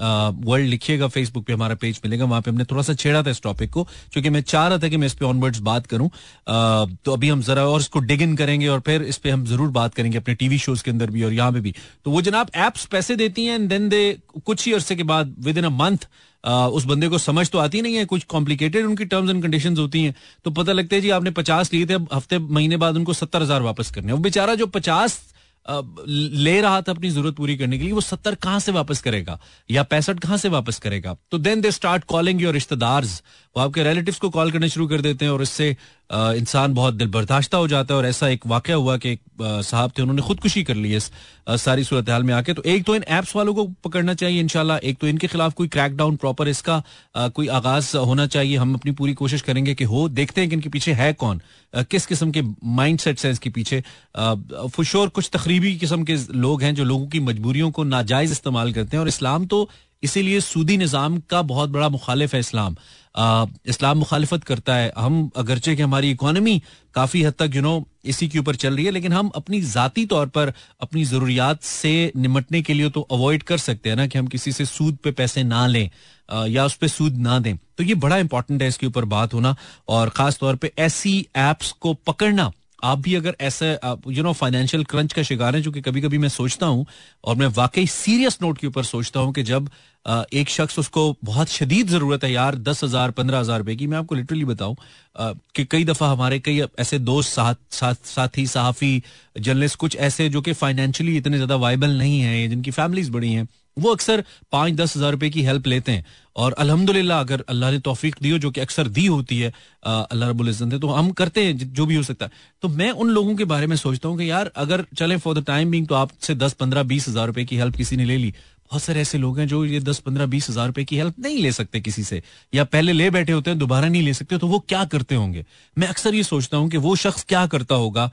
वर्ल्ड लिखिएगा फेसबुक पे, हमारा पेज मिलेगा, वहां पे हमने थोड़ा सा छेड़ा था इस टॉपिक को, क्योंकि मैं चाह रहा था कि मैं इस पे ऑनवर्ड्स बात करूं, तो अभी हम जरा और इसको डिग इन करेंगे और फिर इस पे हम जरूर बात करेंगे अपने टीवी शोज के अंदर भी और यहाँ पे भी। तो वो जनाब एप्स पैसे देती हैं, एंड देन दे कुछ ही अरसे के बाद विद इन अ मंथ उस बंदे को समझ तो आती नहीं है, कुछ कॉम्प्लिकेटेड उनकी टर्म्स एंड कंडीशंस होती हैं, तो पता लगता है जी आपने पचास लिए थे, अब हफ्ते महीने बाद उनको सत्तर हजार वापस करने हैं. वो बेचारा जो पचास ले रहा था अपनी जरूरत पूरी करने के लिए, वो सत्तर कहां से वापस करेगा या पैंसठ कहां से वापस करेगा. तो then they start calling your रिश्तेदार्स, वो आपके रिलेटिव्स को कॉल करना शुरू कर देते हैं और इससे इंसान बहुत दिल बर्दाश्ता हो जाता है. और ऐसा एक वाकया हुआ कि एक साहब थे, उन्होंने खुदकुशी कर ली इस सारी सूरत हाल में आके. तो एक तो इन एप्स वालों को पकड़ना चाहिए इंशाल्लाह, एक तो इनके खिलाफ कोई क्रैकडाउन प्रॉपर इसका कोई आगाज होना चाहिए. हम अपनी पूरी कोशिश करेंगे कि हो, देखते हैं कि इनके पीछे है कौन, किस किस्म के माइंड सेट से इसके पीछे. फॉर श्योर कुछ तकरीबी किस्म के लोग हैं जो लोगों की मजबूरियों को नाजायज इस्तेमाल करते हैं, और इस्लाम तो इसीलिए सूदी निज़ाम का बहुत बड़ा मुखालिफ है. इस्लाम आ, इस्लाम मुखालफत करता है. हम अगरचे कि हमारी इकोनॉमी काफ़ी हद तक यू नो इसी के ऊपर चल रही है, लेकिन हम अपनी ज़ाती तौर पर अपनी ज़रूरियात से निमटने के लिए तो अवॉइड कर सकते हैं ना, कि हम किसी से सूद पे पैसे ना लें आ, या उस पर सूद ना दें. तो ये बड़ा इंपॉर्टेंट है इसके ऊपर बात होना, और ख़ास तौर पर ऐसी ऐप्स को पकड़ना. आप भी अगर ऐसे यू नो फाइनेंशियल क्रंच का शिकार हैं, जो कि कभी कभी मैं सोचता हूं, और मैं वाकई सीरियस नोट के ऊपर सोचता हूं कि जब आ, एक शख्स उसको बहुत शदीद ज़रूरत है यार दस हज़ार पंद्रह हज़ार रुपये की. मैं आपको लिटरली बताऊं कि कई दफ़ा हमारे कई ऐसे दोस्त साथ, साथ, साथी सहाफ़ी जर्नलिस्ट कुछ ऐसे जो कि फाइनेंशियली इतने ज़्यादा वाइबल नहीं हैं, जिनकी फैमिलीज़ बड़ी हैं, वो अक्सर पाँच दस हज़ार रुपये की हेल्प लेते हैं. और अल्हम्दुलिल्लाह अगर अल्लाह ने तौफीक दी हो, जो कि अक्सर दी होती है अल्लाह रब्बुल इज़्ज़त ने, तो हम करते हैं जो भी हो सकता है. तो मैं उन लोगों के बारे में सोचता हूँ कि यार अगर चले फॉर द टाइम बिंग तो आपसे दस पंद्रह बीस हज़ार रुपये की हेल्प किसी ने ले ली. बहुत सारे ऐसे लोग हैं जो ये दस पंद्रह बीस हजार रुपए की हेल्प नहीं ले सकते किसी से, या पहले ले बैठे होते हैं दोबारा नहीं ले सकते. तो वो क्या करते होंगे? मैं अक्सर ये सोचता हूँ कि वो शख्स क्या करता होगा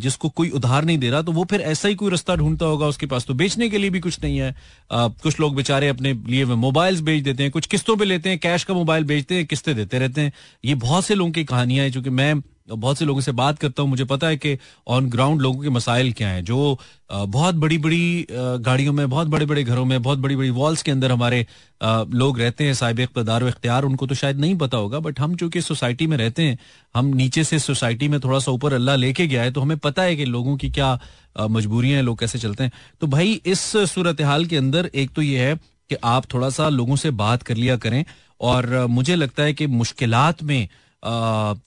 जिसको कोई उधार नहीं दे रहा, तो वो फिर ऐसा ही कोई रास्ता ढूंढता होगा. उसके पास तो बेचने के लिए भी कुछ नहीं है. कुछ लोग बेचारे अपने लिए मोबाइल्स बेच देते हैं, कुछ किस्तों पर लेते हैं, कैश का मोबाइल बेचते हैं, किस्तें देते रहते हैं. ये बहुत से लोगों की कहानियां हैं, क्योंकि मैं बहुत से लोगों से बात करता हूँ, मुझे पता है कि ऑन ग्राउंड लोगों के मसाइल क्या हैं. जो बहुत बड़ी बड़ी गाड़ियों में, बहुत बड़े बड़े घरों में, बहुत बड़ी बड़ी वॉल्स के अंदर हमारे लोग रहते हैं, साहिब इक़्तिदार व इख्तियार, उनको तो शायद नहीं पता होगा. बट हम चूंकि सोसाइटी में रहते हैं, हम नीचे से सोसाइटी में थोड़ा सा ऊपर अल्लाह लेके गया है, तो हमें पता है कि लोगों की क्या मजबूरियाँ हैं, लोग कैसे चलते हैं. तो भाई इस सूरत हाल के अंदर एक तो ये है कि आप थोड़ा सा लोगों से बात कर लिया करें, और मुझे लगता है कि मुश्किलात में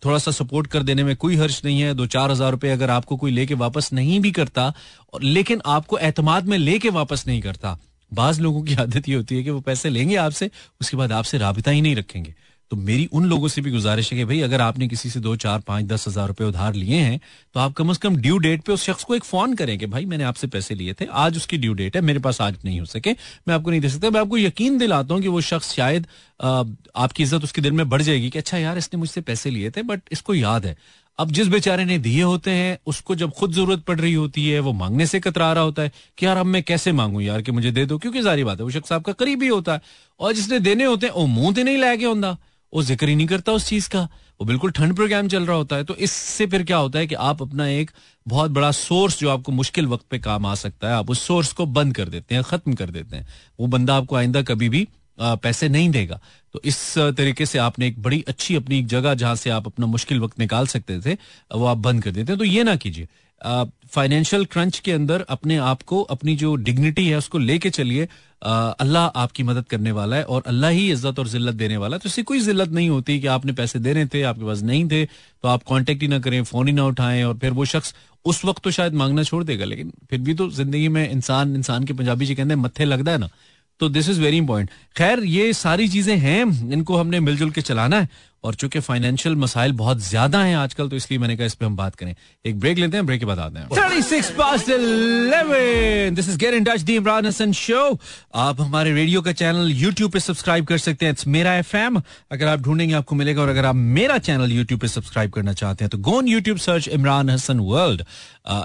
थोड़ा सा सपोर्ट कर देने में कोई हर्ज नहीं है. दो चार हजार रुपये अगर आपको कोई लेके वापस नहीं भी करता, लेकिन आपको एतमाद में लेके वापस नहीं करता. बाज लोगों की आदत ये होती है कि वो पैसे लेंगे आपसे, उसके बाद आपसे राबिता ही नहीं रखेंगे. तो मेरी उन लोगों से भी गुजारिश है कि भाई अगर आपने किसी से दो चार पाँच दस हजार रुपये उधार लिए हैं, तो आप कम से कम ड्यू डेट पे उस शख्स को एक फोन करें कि भाई मैंने आपसे पैसे लिए थे, आज उसकी ड्यू डेट है, मेरे पास आज नहीं हो सके, मैं आपको नहीं दे सकता. मैं आपको यकीन दिलाता हूँ कि वो शख्स शायद आ, आपकी इज्जत उसके दिल में बढ़ जाएगी कि अच्छा यार इसने मुझसे पैसे लिए थे बट इसको याद है. अब जिस बेचारे ने दिए होते हैं उसको जब खुद जरूरत पड़ रही होती है, वो मांगने से कतरा रहा होता है कि यार अब मैं कैसे मांगू यार कि मुझे दे दो, क्योंकि जारी बात है वो शख्स आपका करीबी होता है. और जिसने देने होते हैं वो मुंह तो नहीं लाके होता, वो जिक्र ही नहीं करता उस चीज का, वो बिल्कुल ठंड प्रोग्राम चल रहा होता है. तो इससे फिर क्या होता है कि आप अपना एक बहुत बड़ा सोर्स जो आपको मुश्किल वक्त पे काम आ सकता है, आप उस सोर्स को बंद कर देते हैं, खत्म कर देते हैं. वो बंदा आपको आइंदा कभी भी पैसे नहीं देगा. तो इस तरीके से आपने एक बड़ी अच्छी अपनी एक जगह जहां से आप अपना मुश्किल वक्त निकाल सकते थे, वो आप बंद कर देते हैं. तो ये ना कीजिए. फाइनेंशियल क्रंच के अंदर अपने आप को, अपनी जो डिग्निटी है उसको लेके चलिए. अल्लाह आपकी मदद करने वाला है और अल्लाह ही इज्जत और जिल्लत देने वाला है. तो इससे कोई जिल्लत नहीं होती कि आपने पैसे देने थे, आपके पास नहीं थे, तो आप कांटेक्ट ही ना करें, फोन ही ना उठाएं, और फिर वो शख्स उस वक्त तो शायद मांगना छोड़ देगा, लेकिन फिर भी तो जिंदगी में इंसान इंसान के पंजाबी जी कहते हैं मत्थे लगता है ना. तो दिस इज़ वेरी इंपॉर्टेंट. खैर ये सारी चीज़ें हैं, इनको हमने मिलजुल के चलाना है, और चूंकि फाइनेंशियल मसाइल बहुत ज्यादा हैं आजकल, तो इसलिए मैंने कहा इस पे हम बात करें. एक ब्रेक लेते हैं, ब्रेक के बाद आते हैं. Thirty six past eleven, this is get in touch the Imran Hasan show. आप हमारे रेडियो का चैनल यूट्यूब पे सब्सक्राइब कर सकते हैं, इट्स मेरा एफएम. अगर आप ढूंढेंगे आपको मिलेगा, और अगर आप मेरा चैनल यूट्यूब पे सब्सक्राइब करना चाहते हैं तो go on YouTube, search Imran Hasan world.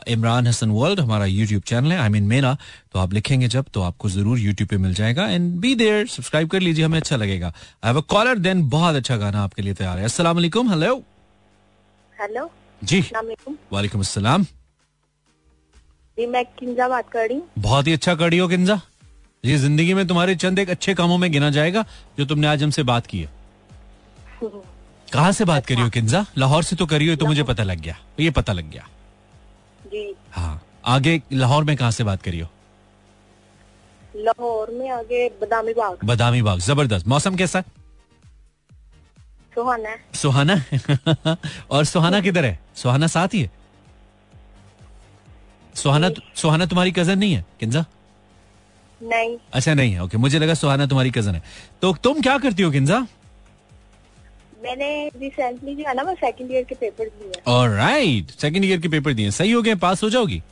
Imran Hasan world हमारा यूट्यूब चैनल है, आई मीन मेरा. तो आप लिखेंगे जब तो आपको जरूर यूट्यूब पे मिल जाएगा, एंड बी देयर, सब्सक्राइब कर लीजिए, हमें अच्छा लगेगा. I have a caller, then बहुत अच्छा गाना आपके लिए तैयार है. अस्सलाम वालेकुम. हेलो हेलो जी, वालेकुम अस्सलाम जी. मैं किंजा बात कर रही हूं. बहुत ही अच्छा कर रही हो किंजा जी. जिंदगी में तुम्हारे चंद एक अच्छे कामों में गिना जाएगा जो तुमने आज हमसे बात की है. कहाँ से बात अच्छा. करी हो किंजा? लाहौर से तो करी हो, तो मुझे पता लग गया, ये पता लग गया जी. हाँ आगे, लाहौर में कहाँ से बात करी हो? लाहौर में आगे बदामी बाग। बदामी बाग, जबरदस्त। मौसम कैसा है? सुहाना है। सुहाना है? और सुहाना किधर है? सुहाना साथ ही है? सुहाना सुहाना तुम्हारी कजन नहीं है किंजा? नहीं। अच्छा नहीं है, ओके, मुझे लगा सुहाना तुम्हारी कजन है। तो तुम क्या करती हो किंजा? मैंने रिसेंटली जो है ना वो सेकंड ईयर के पेपर दिए। ऑलराइट, सेकंड ईयर के पेपर दिए, सही हो गए, पास हो जाओगी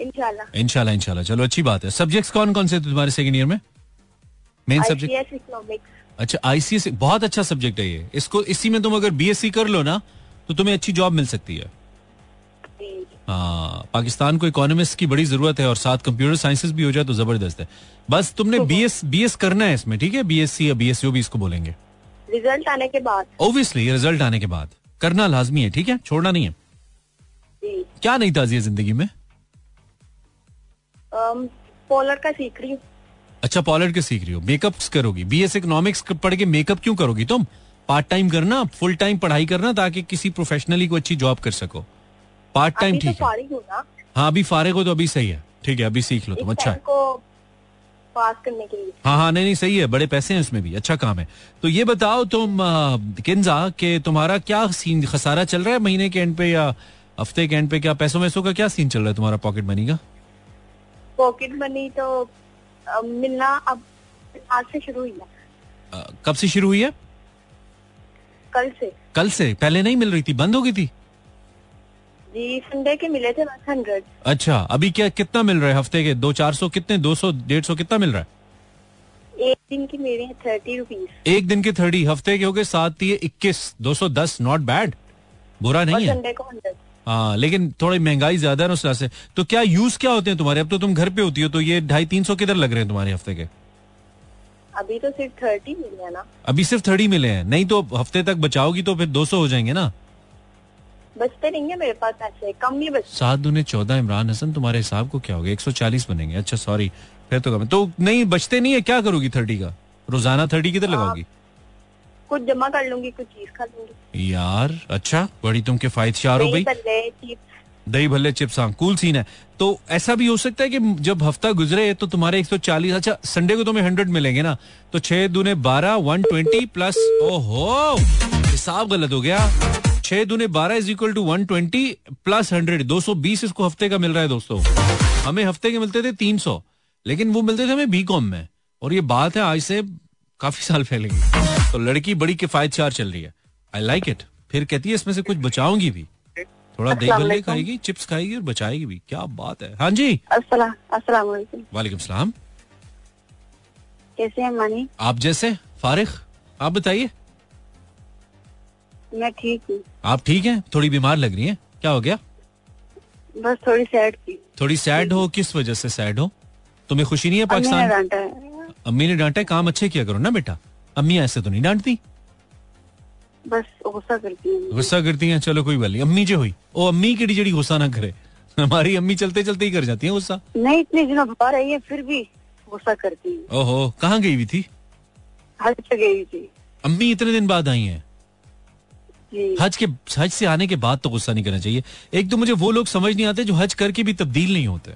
इंशाल्लाह। इंशाल्लाह इंशाल्लाह, चलो अच्छी बात है। सब्जेक्ट्स कौन कौन से तुम्हारे सेकंड ईयर में? Main subject economics. अच्छा, आईसीएस, बहुत अच्छा सब्जेक्ट है ये, इसको इसी में तुम अगर बीएससी कर लो ना तो तुम्हें अच्छी जॉब मिल सकती है। हाँ, पाकिस्तान को इकोनॉमिक्स की बड़ी जरूरत है और साथ कंप्यूटर साइंसेस भी हो जाए तो जबरदस्त है। बस तुमने बीएस बीएस करना है इसमें, ठीक है, बीएससी या बीएसयू भी इसको बोलेंगे। रिजल्ट आने के बाद, ओब्वियसली रिजल्ट आने के बाद करना लाजमी है, ठीक है, छोड़ना नहीं है। क्या नहीं ताज़िया जिंदगी में? पॉलर का सीख रही हूँ। अच्छा, पॉलर के सीख रही हो, मेकअप्स करोगी। बीएस इकोनॉमिक्स पढ़ के मेकअप क्यों करोगी तुम? पार्ट टाइम करना, फुल टाइम पढ़ाई करना ताकि किसी प्रोफेशनली को अच्छी जॉब कर सको। पार्ट टाइम ठीक है। हाँ, अभी फारिग हो तो अभी सही है, ठीक है, अभी सीख लो तुम। अच्छा, पास करने के लिए। हाँ हाँ, नहीं नहीं सही है, बड़े पैसे हैं उसमें भी, अच्छा काम है। तो ये बताओ तुम किंजा के तुम्हारा क्या सीन, खसारा चल रहा है महीने के एंड पे या हफ्ते के एंड पे? क्या पैसों वैसों का क्या सीन चल रहा है तुम्हारा? पॉकेट मनी का? पॉकेट मनी तो आ, मिलना अब आज से शुरू हुई है। कब से शुरू हुई है? कल से। कल से, पहले नहीं मिल रही थी, बंद हो गई थी? जी, संडे के मिले थे बस हंड्रेड। अच्छा, अभी क्या कितना मिल रहा है हफ्ते के? दो चार सौ कितने? दो सौ डेढ़ सौ कितना मिल रहा है? एक दिन की मेरी थर्टी रुपीज। एक दिन के थर्टी, हफ्ते के हो गए सात, ये इक्कीस, दो सौ दस, नॉट बैड, बुरा नहीं है। संडे को हंड्रेड। हाँ, लेकिन थोड़ी महंगाई ज्यादा है ना उस तरह से। तो क्या यूज क्या होते हैं तुम्हारे? अब तो तुम घर पे होती हो तो ये ढाई तीन सौ किधर लग रहे हैं तुम्हारे हफ्ते के? अभी तो सिर्फ थर्टी मिले हैं ना। अभी सिर्फ थर्टी मिले हैं, नहीं तो हफ्ते तक बचाओगी तो फिर दो सौ हो जाएंगे ना। बचते नहीं है मेरे पास पैसे, कम नहीं बचते। सात दूने चौदह, इमरान हसन, तुम्हारे हिसाब को क्या होगा? एक सौ चालीस बनेंगे। अच्छा सॉरी, फिर तो कम तो नहीं बचते नहीं है। क्या करोगी थर्टी का? रोजाना थर्टी किधर लगाओगी? कुछ जमा कर लूंगी, कुछ चीज खा लूंगी यार। अच्छा, बड़ी तुम के फायदेशार हो गई। दही भल्ले चिप्स, हाँ, कूल सीन है। तो ऐसा भी हो सकता है कि जब हफ्ता गुजरे तो तुम्हारे एक सौ चालीस, अच्छा संडे को तुम्हें हंड्रेड मिलेंगे ना, तो छह दूने बारह, वन ट्वेंटी प्लस, ओहो हिसाब गलत हो गया, छह दूने बारह is equal to one twenty plus hundred, दो सौ बीस इसको हफ्ते का मिल रहा है। दोस्तों, हमें हफ्ते के मिलते थे तीन सौ, लेकिन वो मिलते थे हमें बी कॉम में, और ये बात है आज से काफी साल पहले की। तो लड़की बड़ी किफायतचार चल रही है, आई लाइक इट। फिर कहती है इसमें से कुछ बचाऊंगी भी, थोड़ा दही भल्ले खाएगी, चिप्स खाएगी और बचाएगी भी। क्या बात है। हाँ जी, अस्सलाम वालेकुम। वालेकुम सलाम। कैसे हैं मानी? आप जैसे फारिग, आप बताइए। मैं ठीक हूँ। आप ठीक हैं? थोड़ी बीमार लग रही हैं, क्या हो गया? बस थोड़ी सैड थी। थोड़ी सैड हो? किस वजह से सैड हो? तुम्हें खुशी नहीं है पाकिस्तान? अम्मी ने डांटा है, काम अच्छे किया करो ना बेटा। अम्मी ऐसे तो नहीं डांटती, बस गुस्सा करती हैं। गुस्सा करती हैं, चलो कोई बात नहीं। अम्मी जो हुई, ओ अम्मी केड़ी जड़ी गुस्सा ना करे। हमारी अम्मी चलते चलते ही कर जाती हैं गुस्सा। नहीं, इतने दिनों बाहर आई है फिर भी गुस्सा करती है। ओहो, कहाँ गई हुई थी? हज पे गई हुई थी। अम्मी इतने दिन बाद आई है हज के, हज से आने के बाद तो गुस्सा नहीं करना चाहिए। एक तो मुझे वो लोग समझ नहीं आते जो हज करके भी तब्दील नहीं होते।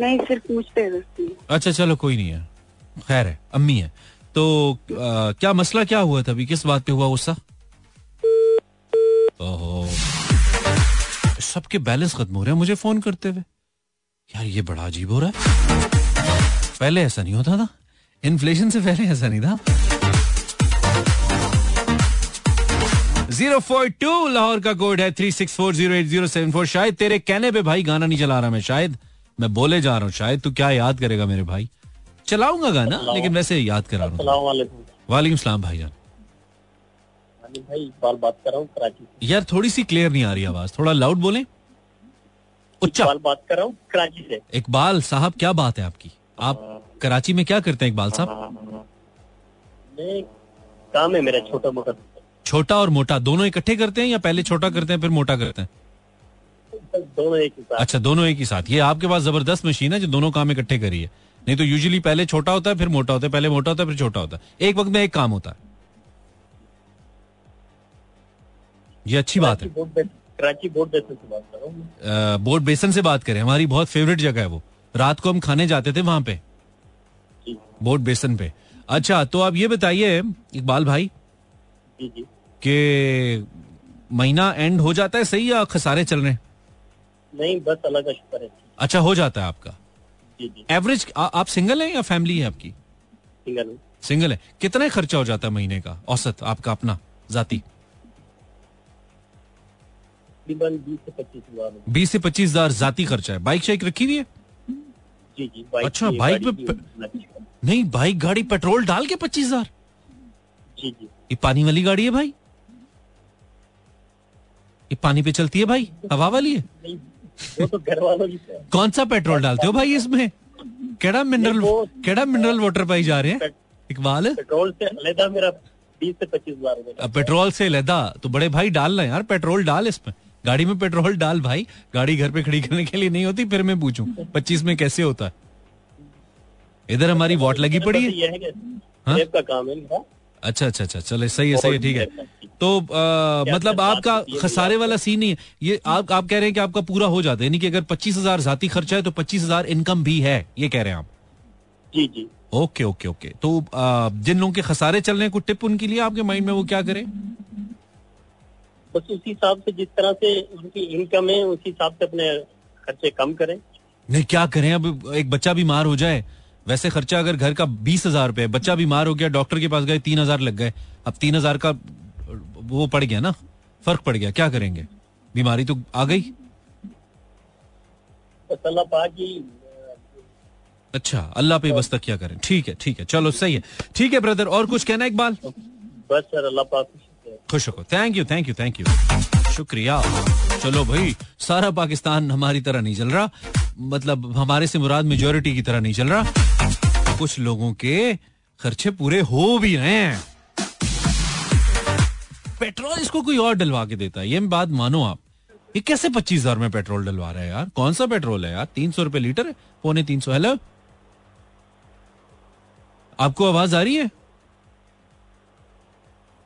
नहीं, सिर्फ मुझ पे गलती है। अच्छा चलो कोई नहीं है, खैर है, अम्मी है। तो आ, क्या मसला क्या हुआ था अभी? किस बात पे हुआ गुस्सा? ओहो, सबके बैलेंस खत्म हो रहे हैं मुझे फोन करते हुए यार, ये बड़ा अजीब हो रहा है। पहले ऐसा नहीं होता था, इन्फ्लेशन से पहले ऐसा नहीं था। जीरो फोर टू लाहौर का कोड है, three six four zero eight zero seven four. शायद तेरे कहने पे भाई गाना नहीं चला रहा मैं, शायद मैं बोले जा रहा हूँ, शायद तू क्या याद करेगा मेरे भाई, चलाऊंगा गाना लेकिन वैसे याद करा रहा हूँ। वालेकुम सलाम भाईजान। भाई बाल बात कर रहा हूँ कराची से। यार थोड़ी सी क्लियर नहीं आ रही आवाज, थोड़ा लाउड बोलें, उच्चा। इकबाल बात कर रहा हूँ कराची से। इकबाल साहब क्या बात है आपकी, आप आ, कराची में क्या करते हैं इकबाल साहब? काम है मेरा छोटा मोटा। छोटा और मोटा दोनों इकट्ठे करते हैं या पहले छोटा करते हैं फिर मोटा करते हैं? दोनों एक ही साथ। अच्छा दोनों एक ही साथ। ये आपके पास जबरदस्त मशीन है जो दोनों काम इकट्ठे करी है, नहीं तो यूजुअली पहले छोटा होता है फिर मोटा होता है, पहले मोटा होता है फिर छोटा होता है, एक वक्त में एक काम होता है। ये अच्छी बात है। कराची बोर्ड बेसन से बात कर रहा हूँ। बोर्ड बेसन से बात करें, हमारी बहुत फेवरेट जगह है वो, रात को हम खाने जाते थे वहां पे, बोट बेसन पे. अच्छा, तो आप ये बताइए इकबाल भाई कि महीना एंड हो जाता है सही या खसारे चल रहे हैं? नहीं, बस अल्लाह का शुक्र है. अच्छा, हो जाता है आपका एवरेज. आप सिंगल हैं या फैमिली है आपकी? सिंगल है. सिंगल है. कितना खर्चा हो जाता है महीने का औसत आपका अपना जाती? बीस से पच्चीस हजार जाती खर्चा है. बाइक शाइक रखी हुई है? जी जी. बाइक. अच्छा, बाइक में नहीं, बाइक गाड़ी पेट्रोल डाल के पच्चीस हजार? जी जी. ये पानी वाली गाड़ी है भाई? ये पानी पे चलती है भाई? हवा वाली है? वो तो घर वालों की है. कौन सा पेट्रोल डालते हो भाई इसमें? केड़ा मिनरल केड़ा मिनरल वाटर पाई जा रहे हैं इकबाल? पेट्रोल से अलहदा मेरा बीस से पच्चीस हजार. पेट्रोल से अलहदा तो बड़े भाई डालना यार, पेट्रोल डाल इसमें, गाड़ी में पेट्रोल डाल भाई. गाड़ी घर पे खड़ी करने के लिए नहीं होती. फिर मैं पूछूं पच्चीस में कैसे होता है? इधर हमारी वॉट लगी पड़ी है. अच्छा अच्छा अच्छा, चले सही है सही है, ठीक है. तो आ, मतलब आपका खसारे वाला सीन नहीं है ये. आप आप कह रहे हैं कि आपका पूरा हो जाता है, यानी कि अगर पच्चीस हजार जाती खर्चा है तो पच्चीस हजार इनकम भी है, ये कह रहे हैं आप? जी जी. Okay okay okay. तो आ, जिन लोगों के खसारे चल रहे हैं कुछ टिप उनके लिए आपके माइंड में, वो क्या करें? बस उसी हिसाब से जिस तरह से उनकी इनकम है उसी हिसाब से अपने खर्चे कम करें. नहीं, क्या करें अब, एक बच्चा बीमार हो जाए. वैसे खर्चा अगर घर का बीस हजार रुपये, बच्चा बीमार हो गया, डॉक्टर के पास गए, तीन हजार लग गए. अब तीन हजार का वो पड़ गया ना, फर्क पड़ गया. क्या करेंगे? बीमारी तो आ गई. अच्छा, अल्लाह पे बस तकिया करें. ठीक है ठीक है, चलो सही है. ठीक है ब्रदर, और कुछ कहना इकबाल? बस सर, अल्लाह पाक खुश रखो. Thank you thank you thank you, शुक्रिया. चलो भाई, सारा पाकिस्तान हमारी तरह नहीं चल रहा, मतलब हमारे से मुराद मेजोरिटी की तरह नहीं चल रहा. कुछ लोगों के खर्चे पूरे हो भी रहे हैं. पेट्रोल इसको कोई और डलवा के देता है, ये बात मानो आप. ये कैसे पच्चीस हजार में पेट्रोल डलवा रहा है यार? कौन सा पेट्रोल है यार? तीन सौ रुपए लीटर है, पौने तीन सौ. हेलो, आपको आवाज आ रही है?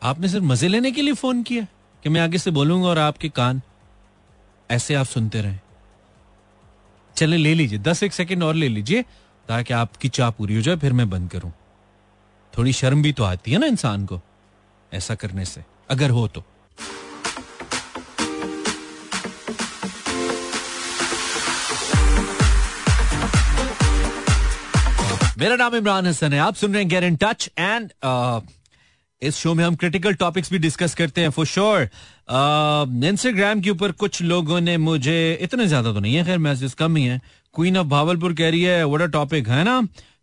आपने सिर्फ मजे लेने के लिए फोन किया कि मैं आगे से बोलूंगा और आपके कान ऐसे आप सुनते रहे. चले, ले लीजिए दस एक सेकेंड और ले लीजिए ताकि आपकी चाह पूरी हो जाए, फिर मैं बंद करूं. थोड़ी शर्म भी तो आती है ना इंसान को ऐसा करने से, अगर हो तो. मेरा नाम इमरान हसन है, आप सुन रहे हैं गेट इन टच, एंड इस शो में हम क्रिटिकल टॉपिक्स भी डिस्कस करते हैं फॉर श्योर. इंस्टाग्राम के ऊपर कुछ लोगों ने मुझे, इतने ज्यादा तो नहीं है खैर, मैसेज कम ही है. क्वीन ऑफ भावलपुर कह रही है व्हाट अ टॉपिक है ना,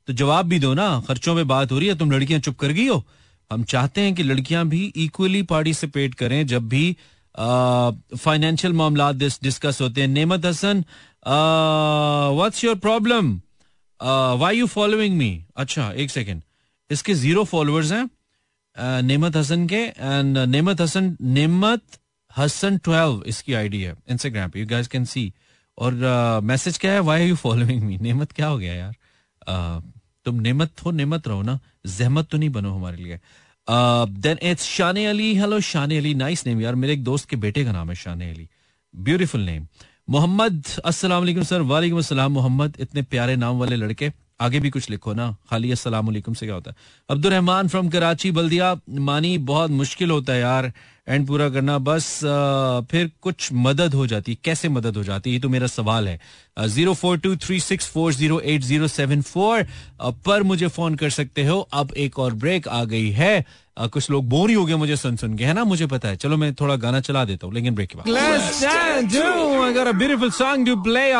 तो जवाब भी दो ना. खर्चों पे बात हो रही है, तुम लड़कियां चुप कर गई हो. हम चाहते हैं कि लड़कियां भी इक्वली पार्टिसिपेट करें जब भी फाइनेंशियल मामला डिस्कस होते हैं. Nemat Hasan, what's your problem, why you following me? अच्छा एक सेकेंड, इसके जीरो फॉलोअर्स हैं नेमत हसन के, एंड नेमत हसन नेमत हसन ट्वेल्व इसकी आईडी है इंस्टाग्राम पे, यू गाइस कैन सी. और मैसेज uh, क्या है, why are you following me? Nemat क्या हो गया यार, uh, तुम नेमत हो, नेमत रहो ना, जहमत तो नहीं बनो हमारे लिए. देन इट्स शाने अली. हेलो शाने अली, नाइस नेम यार, मेरे एक दोस्त के बेटे का नाम है शाने अली, ब्यूटीफुल नेम. मोहम्मद, अस्सलाम वालेकुम सर. वालेकुम अस्सलाम मोहम्मद, इतने प्यारे नाम वाले लड़के. आगे भी कुछ लिखो ना, खाली अस्सलाम वालेकुम से क्या होता है. अब्दुल रहमान फ्रॉम कराची बल्दिया मानी, बहुत मुश्किल होता है यार एंड पूरा करना, बस आ, फिर कुछ मदद हो जाती है. कैसे मदद हो जाती है ये तो मेरा सवाल है. Zero four two three six four zero eight zero seven four पर मुझे फोन कर सकते हो. अब एक और ब्रेक आ गई है. आ, कुछ लोग बोर ही हो गए मुझे सुन सुन के, है ना, मुझे पता है. चलो मैं थोड़ा गाना चला देता हूँ लेकिन ब्रेक के बाद. आप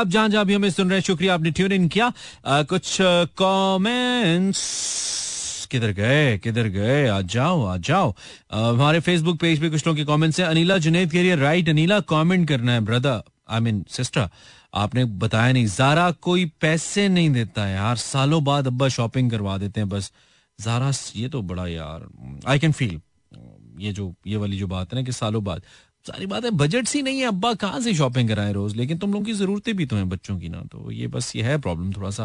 जहाँ जहाँ भी हमें सुन रहे हैं, शुक्रिया आपने ट्यून इन किया. आ, कुछ कॉमेंट्स किधर गए किधर गए, आ जाओ आ जाओ. हमारे फेसबुक पेज पे कुछ लोगों के कमेंट्स हैं. अनिला जुनेद कह रही है राइट अनिला, कमेंट करना है ब्रदर, आई मीन सिस्टर, आपने बताया नहीं. जारा, कोई पैसे नहीं देता यार, सालों बाद अब्बा शॉपिंग करवा देते हैं बस. जारा ये तो बड़ा यार, आई कैन फील ये जो ये वाली जो बात है ना कि सालों बाद, सारी बात है बजट सी नहीं है, अब्बा कहाँ से शॉपिंग कराएं रोज, लेकिन तुम लोगों की जरूरतें भी तो हैं बच्चों की ना, तो ये बस ये है प्रॉब्लम थोड़ा सा.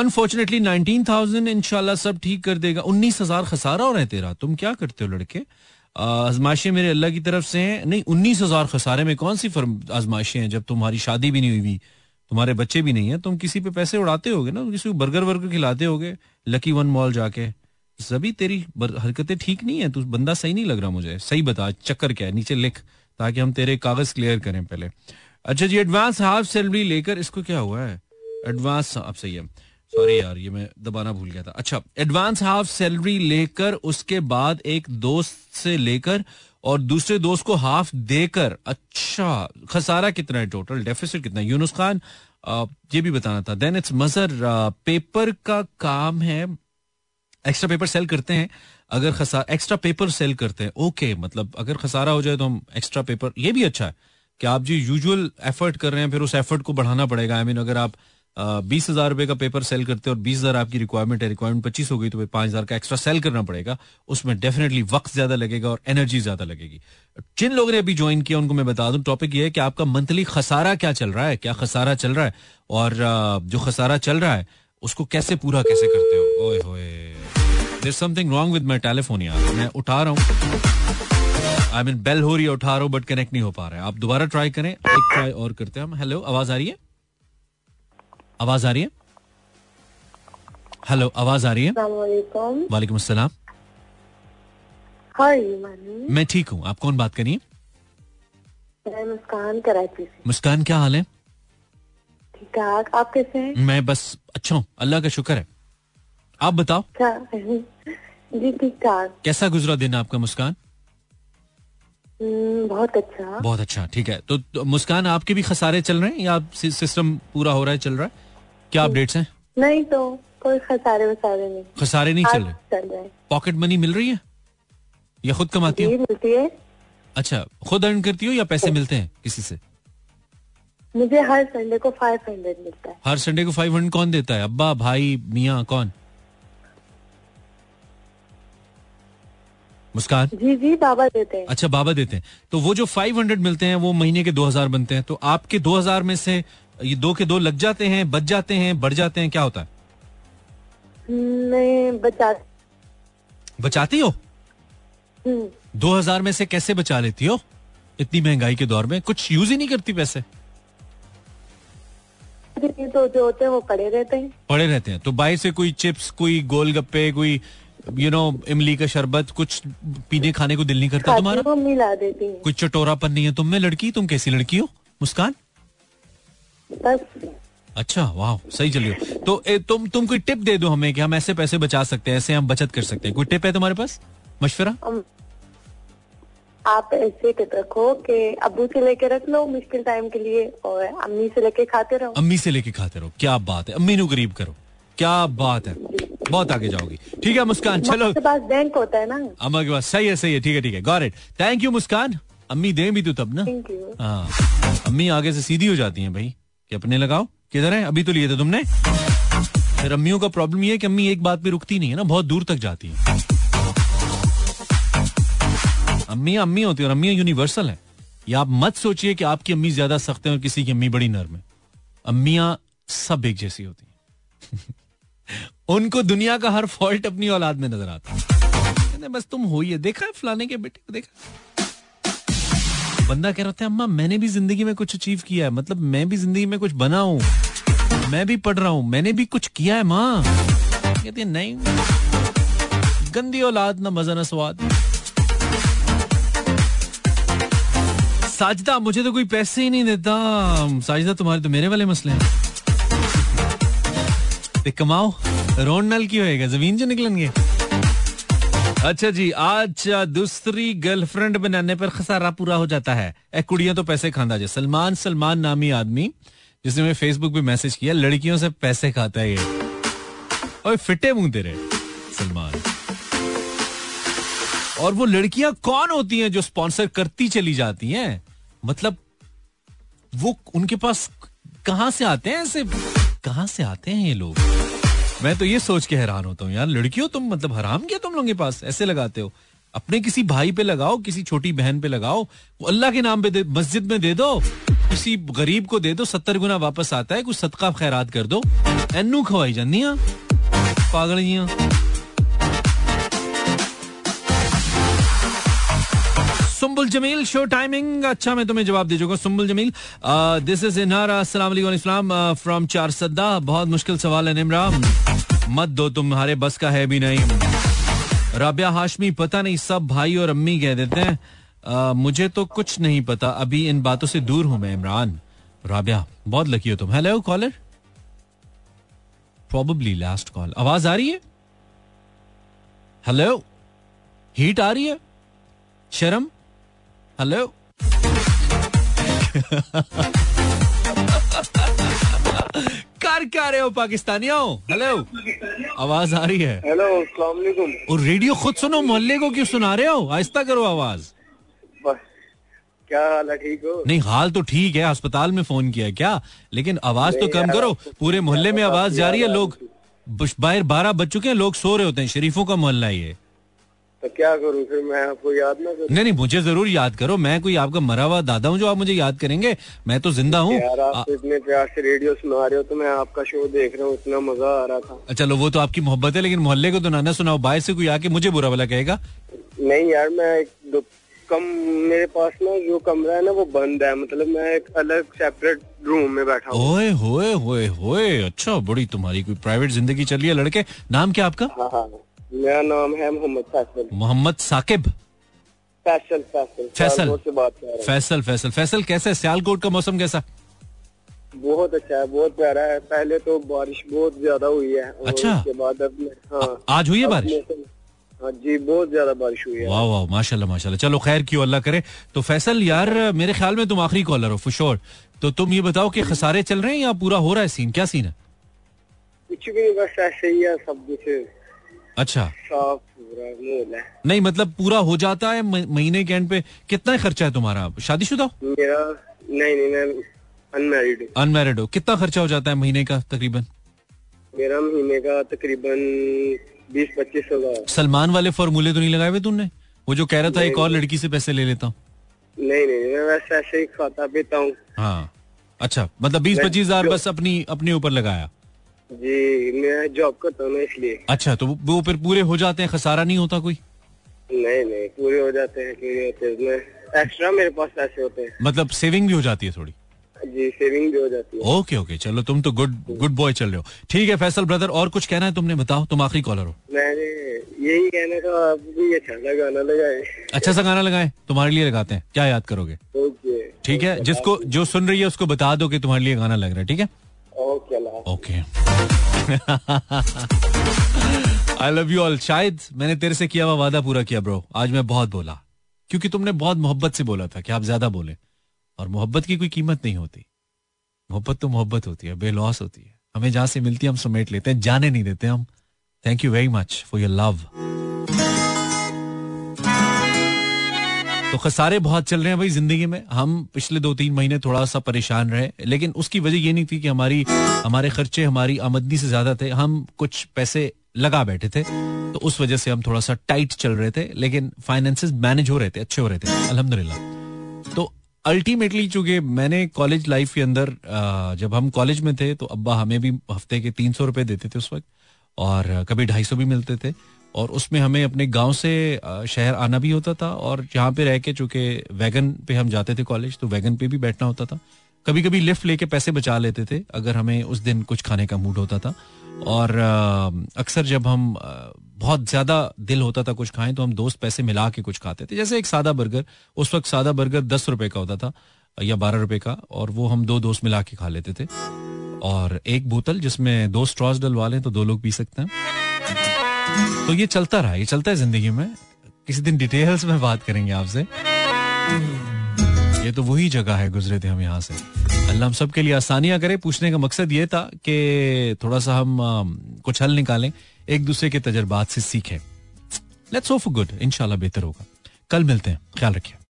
अनफॉर्चुनेटली नाइनटीन थाउजेंड इंशाल्लाह सब ठीक कर देगा. उन्नीस हजार खसारा हो रहा है तेरा, तुम क्या करते हो लड़के? आजमाइशें मेरे अल्लाह की तरफ से हैं, नहीं उन्नीस हजार खसारे में कौन सी आजमाइशें हैं जब तुम्हारी शादी भी नहीं हुई, तुम्हारे बच्चे भी नहीं है, तुम किसी पे पैसे उड़ाते होगे ना, किसी को बर्गर वर्गर खिलाते होगे लकी वन मॉल जाके। सभी तेरी हरकतें ठीक नहीं है, तू बंदा सही नहीं लग रहा मुझे, सही बता चक्कर क्या है, नीचे लिख ताकि हम तेरे कागज क्लियर करें पहले। अच्छा जी, एडवांस हाफ सैलरी लेकर, इसको क्या हुआ है एडवांस, आप सही है, सॉरी यार ये मैं दबाना भूल गया था। अच्छा, एडवांस हाफ सैलरी लेकर उसके बाद एक दोस्त से लेकर और दूसरे दोस्त को हाफ देकर, अच्छा खसारा कितना है टोटल, डेफिसिट कितना है, यूनुस खान आ, ये भी बताना था। देन इट्स मजर, पेपर का काम है, एक्स्ट्रा पेपर सेल करते हैं, अगर खसा एक्स्ट्रा पेपर सेल करते हैं, ओके मतलब अगर खसारा हो जाए तो हम एक्स्ट्रा पेपर, ये भी अच्छा है कि आप जो यूजुअल एफर्ट कर रहे हैं फिर उस एफर्ट को बढ़ाना पड़ेगा। आई मीन अगर आप बीस हजार रुपए का पेपर सेल करते हैं और बीस हजार आपकी रिक्वायरमेंट है, रिक्वायरमेंट पच्चीस हो गई तो पांच हजार का एक्स्ट्रा सेल करना पड़ेगा, उसमें डेफिनेटली वक्त ज्यादा लगेगा और एनर्जी ज्यादा लगेगी। जिन लोगों ने अभी ज्वाइन किया उनको मैं बता दूं टॉपिक ये है कि आपका मंथली खसारा क्या चल रहा है, क्या खसारा चल रहा है और जो खसारा चल रहा है उसको कैसे पूरा कैसे करते हो। ओए होए, there something wrong with my telephone यार, मैं उठा रहा हूँ, आई मीन बेल हो रही है, उठा रहा हूँ बट कनेक्ट नहीं हो पा रहा है। आप दोबारा ट्राई करें, एक ट्राई और करते हैं हम। हेलो आवाज आ रही है, आवाज आ रही है, हेलो आवाज आ रही है, वालेकुम अस्सलाम। मैं ठीक हूँ, आप कौन बात करिए? मुस्कान कराची से। मुस्कान क्या हाल है? ठीक है, आप कैसे हैं? मैं बस अच्छा हूँ, अल्लाह का शुक्र है, आप बताओ। जी ठीक ठाक। कैसा गुजरा दिन आपका मुस्कान? बहुत अच्छा, बहुत अच्छा, ठीक है। तो, तो मुस्कान आपके भी खसारे चल रहे हैं या आप सिस्टम पूरा हो रहा है, चल रहा है, क्या अपडेट्स हैं? नहीं तो कोई खसारे वसारे नहीं, खसारे नहीं चल रहे। पॉकेट मनी मिल रही है या खुद कमाती हो? मिलती है। अच्छा, खुद अर्न करती हो या पैसे मिलते हैं किसी से? मुझे हर संडे को फाइव हंड्रेड मिलता है। हर संडे को फाइव हंड्रेड कौन देता है? अब्बा, भाई, मियाँ, कौन? मुस्कान जी जी बाबा देते हैं। अच्छा बाबा देते हैं, तो वो जो फाइव हंड्रेड मिलते हैं वो महीने के दो हजार बनते हैं, तो आपके दो हजार में से ये दो के दो लग जाते हैं, बच जाते हैं, बढ़ जाते हैं, क्या होता है? मैं बचा बचाती हो दो हजार में से, कैसे बचा लेती हो इतनी महंगाई के दौर में, कुछ यूज ही नहीं करती पैसे? तो जो होते हैं वो पड़े रहते हैं, पड़े रहते हैं। तो बाहर से कोई चिप्स, कोई गोलगप्पे, कोई यू नो इमली का शरबत, कुछ पीने खाने को दिल नहीं करता तुम्हारा? को मिला देती है। कुछ चटोरापन नहीं है तुम में लड़की, तुम कैसी लड़की हो मुस्कान? बस। अच्छा वाह, सही चल रही हो। तो ए, तुम तुम कोई टिप दे दो हमें कि हम ऐसे पैसे बचा सकते हैं, ऐसे हम बचत कर सकते हैं, कोई टिप है तुम्हारे पास, मशवरा? आप ऐसे रखो कि अब्बू से लेके रख लो मुश्किल टाइम के लिए और अम्मी से लेके खाते रहो। अम्मी से लेके खाते रहो, क्या बात है, अम्मी नु गरीब करो, क्या बात है, बहुत आगे जाओगी। ठीक है मुस्कान, चलो के पास बैंक होता है ना अम्मा के पास, सही है सही है, ठीक है ठीक है, गॉट इट, थैंक यू मुस्कान। अम्मी दे भी तू तब ना, हाँ अम्मी आगे से सीधी हो जाती है भाई कि अपने लगाओ, किधर है, अभी तो लिए थे तुमने। फिर अम्मियों का प्रॉब्लम ये है कि अम्मी एक बात पे रुकती नहीं है ना, बहुत दूर तक जाती है। अम्मी अम्मी होती है और अम्मी यूनिवर्सल है, ये आप मत सोचिए कि आपकी अम्मी ज्यादा सख्त है और किसी की अम्मी बड़ी नर्म है, अम्मियां सब एक जैसी होती हैं। उनको दुनिया का हर फॉल्ट अपनी औलाद में नजर आता है, बस तुम हो ये देखा है फलाने के बेटे को, देखा बंदा कह रहा था अम्मा मैंने भी जिंदगी में कुछ अचीव किया है, मतलब मैं भी जिंदगी में कुछ बना हूं, मैं भी पढ़ रहा हूं, मैंने भी कुछ किया है माँ। कहती है नहीं, गंदी औलाद, ना मजा ना स्वाद। साजिदा मुझे तो कोई पैसे ही नहीं देता। साजिदा तुम्हारे तो मेरे वाले मसले हैं, ते कमाओ, रोन नल की होएगा, जमीन जो निकलेंगे। अच्छा जी, आज दूसरी गर्लफ्रेंड बनाने पर खसारा पूरा हो जाता है, ए कुड़ियां तो पैसे खांदा जे। सलमान सलमान नामी आदमी जिसने मैं फेसबुक पे मैसेज किया, लड़कियों से पैसे खाता है ये, और फिटे मुंह तेरे सलमान। और वो लड़कियां कौन होती हैं जो स्पॉन्सर करती चली जाती हैं, मतलब वो उनके पास कहां से आते हैं ऐसे, कहां से आते हैं ये लोग, मैं तो ये सोच के हैरान होता हूँ यार, लड़कियों तुम मतलब हराम किया तुम लोगों के पास, ऐसे लगाते हो, अपने किसी भाई पे लगाओ, किसी छोटी बहन पे लगाओ, अल्लाह के नाम पे दे, मस्जिद में दे दो, किसी गरीब को दे दो, सत्तर गुना वापस आता है, कुछ सदका खैरात कर दो, एनू खवाई जानियां पागल जियां। Sumbul Jameel show timing. अच्छा मैं तुम्हें जवाब दे चुका हूं सुम्बुल जमील. दिस इज इनारा अस्सलाम वालेकुम इस्लाम फ्रॉम चार सद्दा. बहुत मुश्किल सवाल है इमरान, मत दो, तुम्हारे बस का है भी नहीं. राबिया हाशमी, पता नहीं सब भाई और अम्मी कह देते हैं, आ, मुझे तो कुछ नहीं पता, अभी इन बातों से दूर हूं मैं. इमरान, राबिया बहुत लकी हो तुम. Hello caller, probably last call. आवाज आ रही है? हेलो, हीट आ रही है? शर्म. हेलो कार क्या रहे हो पाकिस्तानियों? हेलो, आवाज आ रही है? हेलो, अस्सलाम वालेकुम. और रेडियो खुद सुनो, मोहल्ले को क्यों सुना रहे हो? आहिस्ता करो आवाज. बस क्या हाल है? ठीक हो? नहीं, हाल तो ठीक है, अस्पताल में फोन किया क्या, लेकिन आवाज तो कम करो. पूरे मोहल्ले में आवाज जा रही है, लोग बाहर बारह बज चुके हैं, लोग सो रहे होते हैं. शरीफों का मोहल्ला ये, तो क्या करूँ फिर मैं? आपको याद ना करूँ? नहीं नहीं, मुझे जरूर याद करो, मैं कोई आपका मरा हुआ दादा हूँ जो आप मुझे याद करेंगे? मैं तो जिंदा हूँ. आप तो इतने प्यार से रेडियो सुना रहे हो, तो मैं आपका शो देख रहा हूँ, इतना मजा आ रहा था. चलो वो तो आपकी मोहब्बत है, लेकिन मोहल्ले को तो ना सुनाओ, बाहर से कोई आके मुझे बुरा भला कहेगा. नहीं यार, मैं एक कम, मेरे पास ना जो कमरा है ना वो बंद है, मतलब मैं एक अलग सेपरेट रूम में बैठा हूँ. ओए होए होए होए, अच्छा बड़ी तुम्हारी कोई प्राइवेट जिंदगी चल रही है लड़के. नाम क्या आपका? हाँ हाँ, मेरा नाम है मोहम्मद फैसल. मोहम्मद साकिब फैसल फैसल फैसल से बात कर रहा हूं. फैसल फैसल फैसल कैसा है सियालकोट का मौसम? कैसा? बहुत अच्छा है, बहुत प्यारा है. पहले तो बारिश बहुत ज्यादा हुई है. अच्छा, उसके बाद अब हाँ, आज हुई है बारिश? हाँ जी, बहुत ज्यादा बारिश हुई है. वाह वाह, माशाल्लाह माशाल्लाह. चलो खैर की, अल्लाह करे. तो फैसल यार, मेरे ख्याल में तुम आखिरी कॉलर हो फॉर श्योर. तो तुम ये बताओ कि खसारे चल रहे हैं या पूरा हो रहा है सीन? क्या सीन है? कुछ भी नहीं, बस ऐसे ही है सब कुछ. अच्छा, नहीं मतलब पूरा हो जाता है महीने के एंड पे? कितना खर्चा है तुम्हारा? शादीशुदा? मेरा नहीं नहीं, मैं अनमैरिड. अनमैरिड हो? कितना खर्चा हो जाता है महीने का तकरीबन? मेरा महीने का तकरीबन बीस पच्चीस हजार. सलमान वाले फॉर्मूले तो नहीं लगाए हुए तुमने? वो जो कह रहा था एक और लड़की से पैसे ले लेता हूँ. नहीं नहीं, मैं वैसे ऐसे ही खाता पीता हूँ. हाँ अच्छा, मतलब बीस पच्चीस हजार बस अपनी अपने ऊपर लगाया जी. मैं जॉब करता हूँ इसलिए. अच्छा, तो वो फिर पूरे हो जाते हैं, खसारा नहीं होता कोई? नहीं नहीं, पूरे हो जाते हैं, पूरे होते हैं. मैं एक्स्ट्रा मेरे पास पैसे होते हैं, मतलब सेविंग भी हो जाती है थोड़ी. जी, सेविंग भी हो जाती है. ओके ओके, चलो तुम तो गुड गुड बॉय चल रहे हो. ठीक है फैसल ब्रदर, और कुछ कहना है तुमने? बताओ, तुम आखिरी कॉलर हो. मैंने यही कहना था, आपको ये अच्छा सा गाना लगाए. अच्छा सा गाना लगाए, तुम्हारे लिए लगाते हैं. क्या याद करोगे? ओके ठीक है, जिसको जो सुन रही है उसको बता दो कि तुम्हारे लिए गाना लग रहा है. ठीक है, okay. I love you all. शायद मैंने तेरे से किया हुआ वादा पूरा किया ब्रो, आज मैं बहुत बोला, क्योंकि तुमने बहुत मोहब्बत से बोला था कि आप ज्यादा बोले, और मोहब्बत की कोई कीमत नहीं होती. मोहब्बत तो मोहब्बत होती है, बेलॉस होती है, हमें जहां से मिलती है हम समेट लेते हैं, जाने नहीं देते हम. Thank you very much for your love. तो खसारे बहुत चल रहे हैं भाई जिंदगी में. हम पिछले दो तीन महीने थोड़ा सा परेशान रहे, लेकिन उसकी वजह ये नहीं थी कि हमारी हमारे खर्चे हमारी आमदनी से ज्यादा थे, हम कुछ पैसे लगा बैठे थे, तो उस वजह से हम थोड़ा सा टाइट चल रहे थे, लेकिन फाइनेंसेस मैनेज हो रहे थे, अच्छे हो रहे थे अल्हम्दुलिल्लाह. तो अल्टीमेटली चूंकि मैंने कॉलेज लाइफ के अंदर, जब हम कॉलेज में थे तो अब्बा हमें भी हफ्ते के तीन सौ रुपये देते थे उस वक्त, और कभी ढाई सौ भी मिलते थे, और उसमें हमें अपने गांव से शहर आना भी होता था, और जहाँ पे रह के चूंकि वैगन पे हम जाते थे कॉलेज, तो वैगन पे भी बैठना होता था. कभी कभी लिफ्ट लेके पैसे बचा लेते थे अगर हमें उस दिन कुछ खाने का मूड होता था, और अक्सर जब हम बहुत ज़्यादा दिल होता था कुछ खाएं तो हम दोस्त पैसे मिला के कुछ खाते थे. जैसे एक सादा बर्गर, उस वक्त सादा बर्गर दस रुपये का होता था या बारह रुपये का, और वो हम दो दोस्त मिला के खा लेते थे, और एक बोतल जिसमें दो स्ट्रॉज डलवा लें तो दो लोग पी सकते हैं. तो ये चलता रहा, ये चलता है जिंदगी में. किसी दिन डिटेल्स में बात करेंगे आपसे. ये तो वही जगह है, गुजरे थे हम यहाँ से. अल्लाह हम सब के लिए आसानियाँ करे. पूछने का मकसद ये था कि थोड़ा सा हम आ, कुछ हल निकालें, एक दूसरे के तजर्बात से सीखें. लेट्स होप फॉर गुड, इंशाल्लाह बेहतर होगा. कल मिलते हैं, ख्याल रखिए.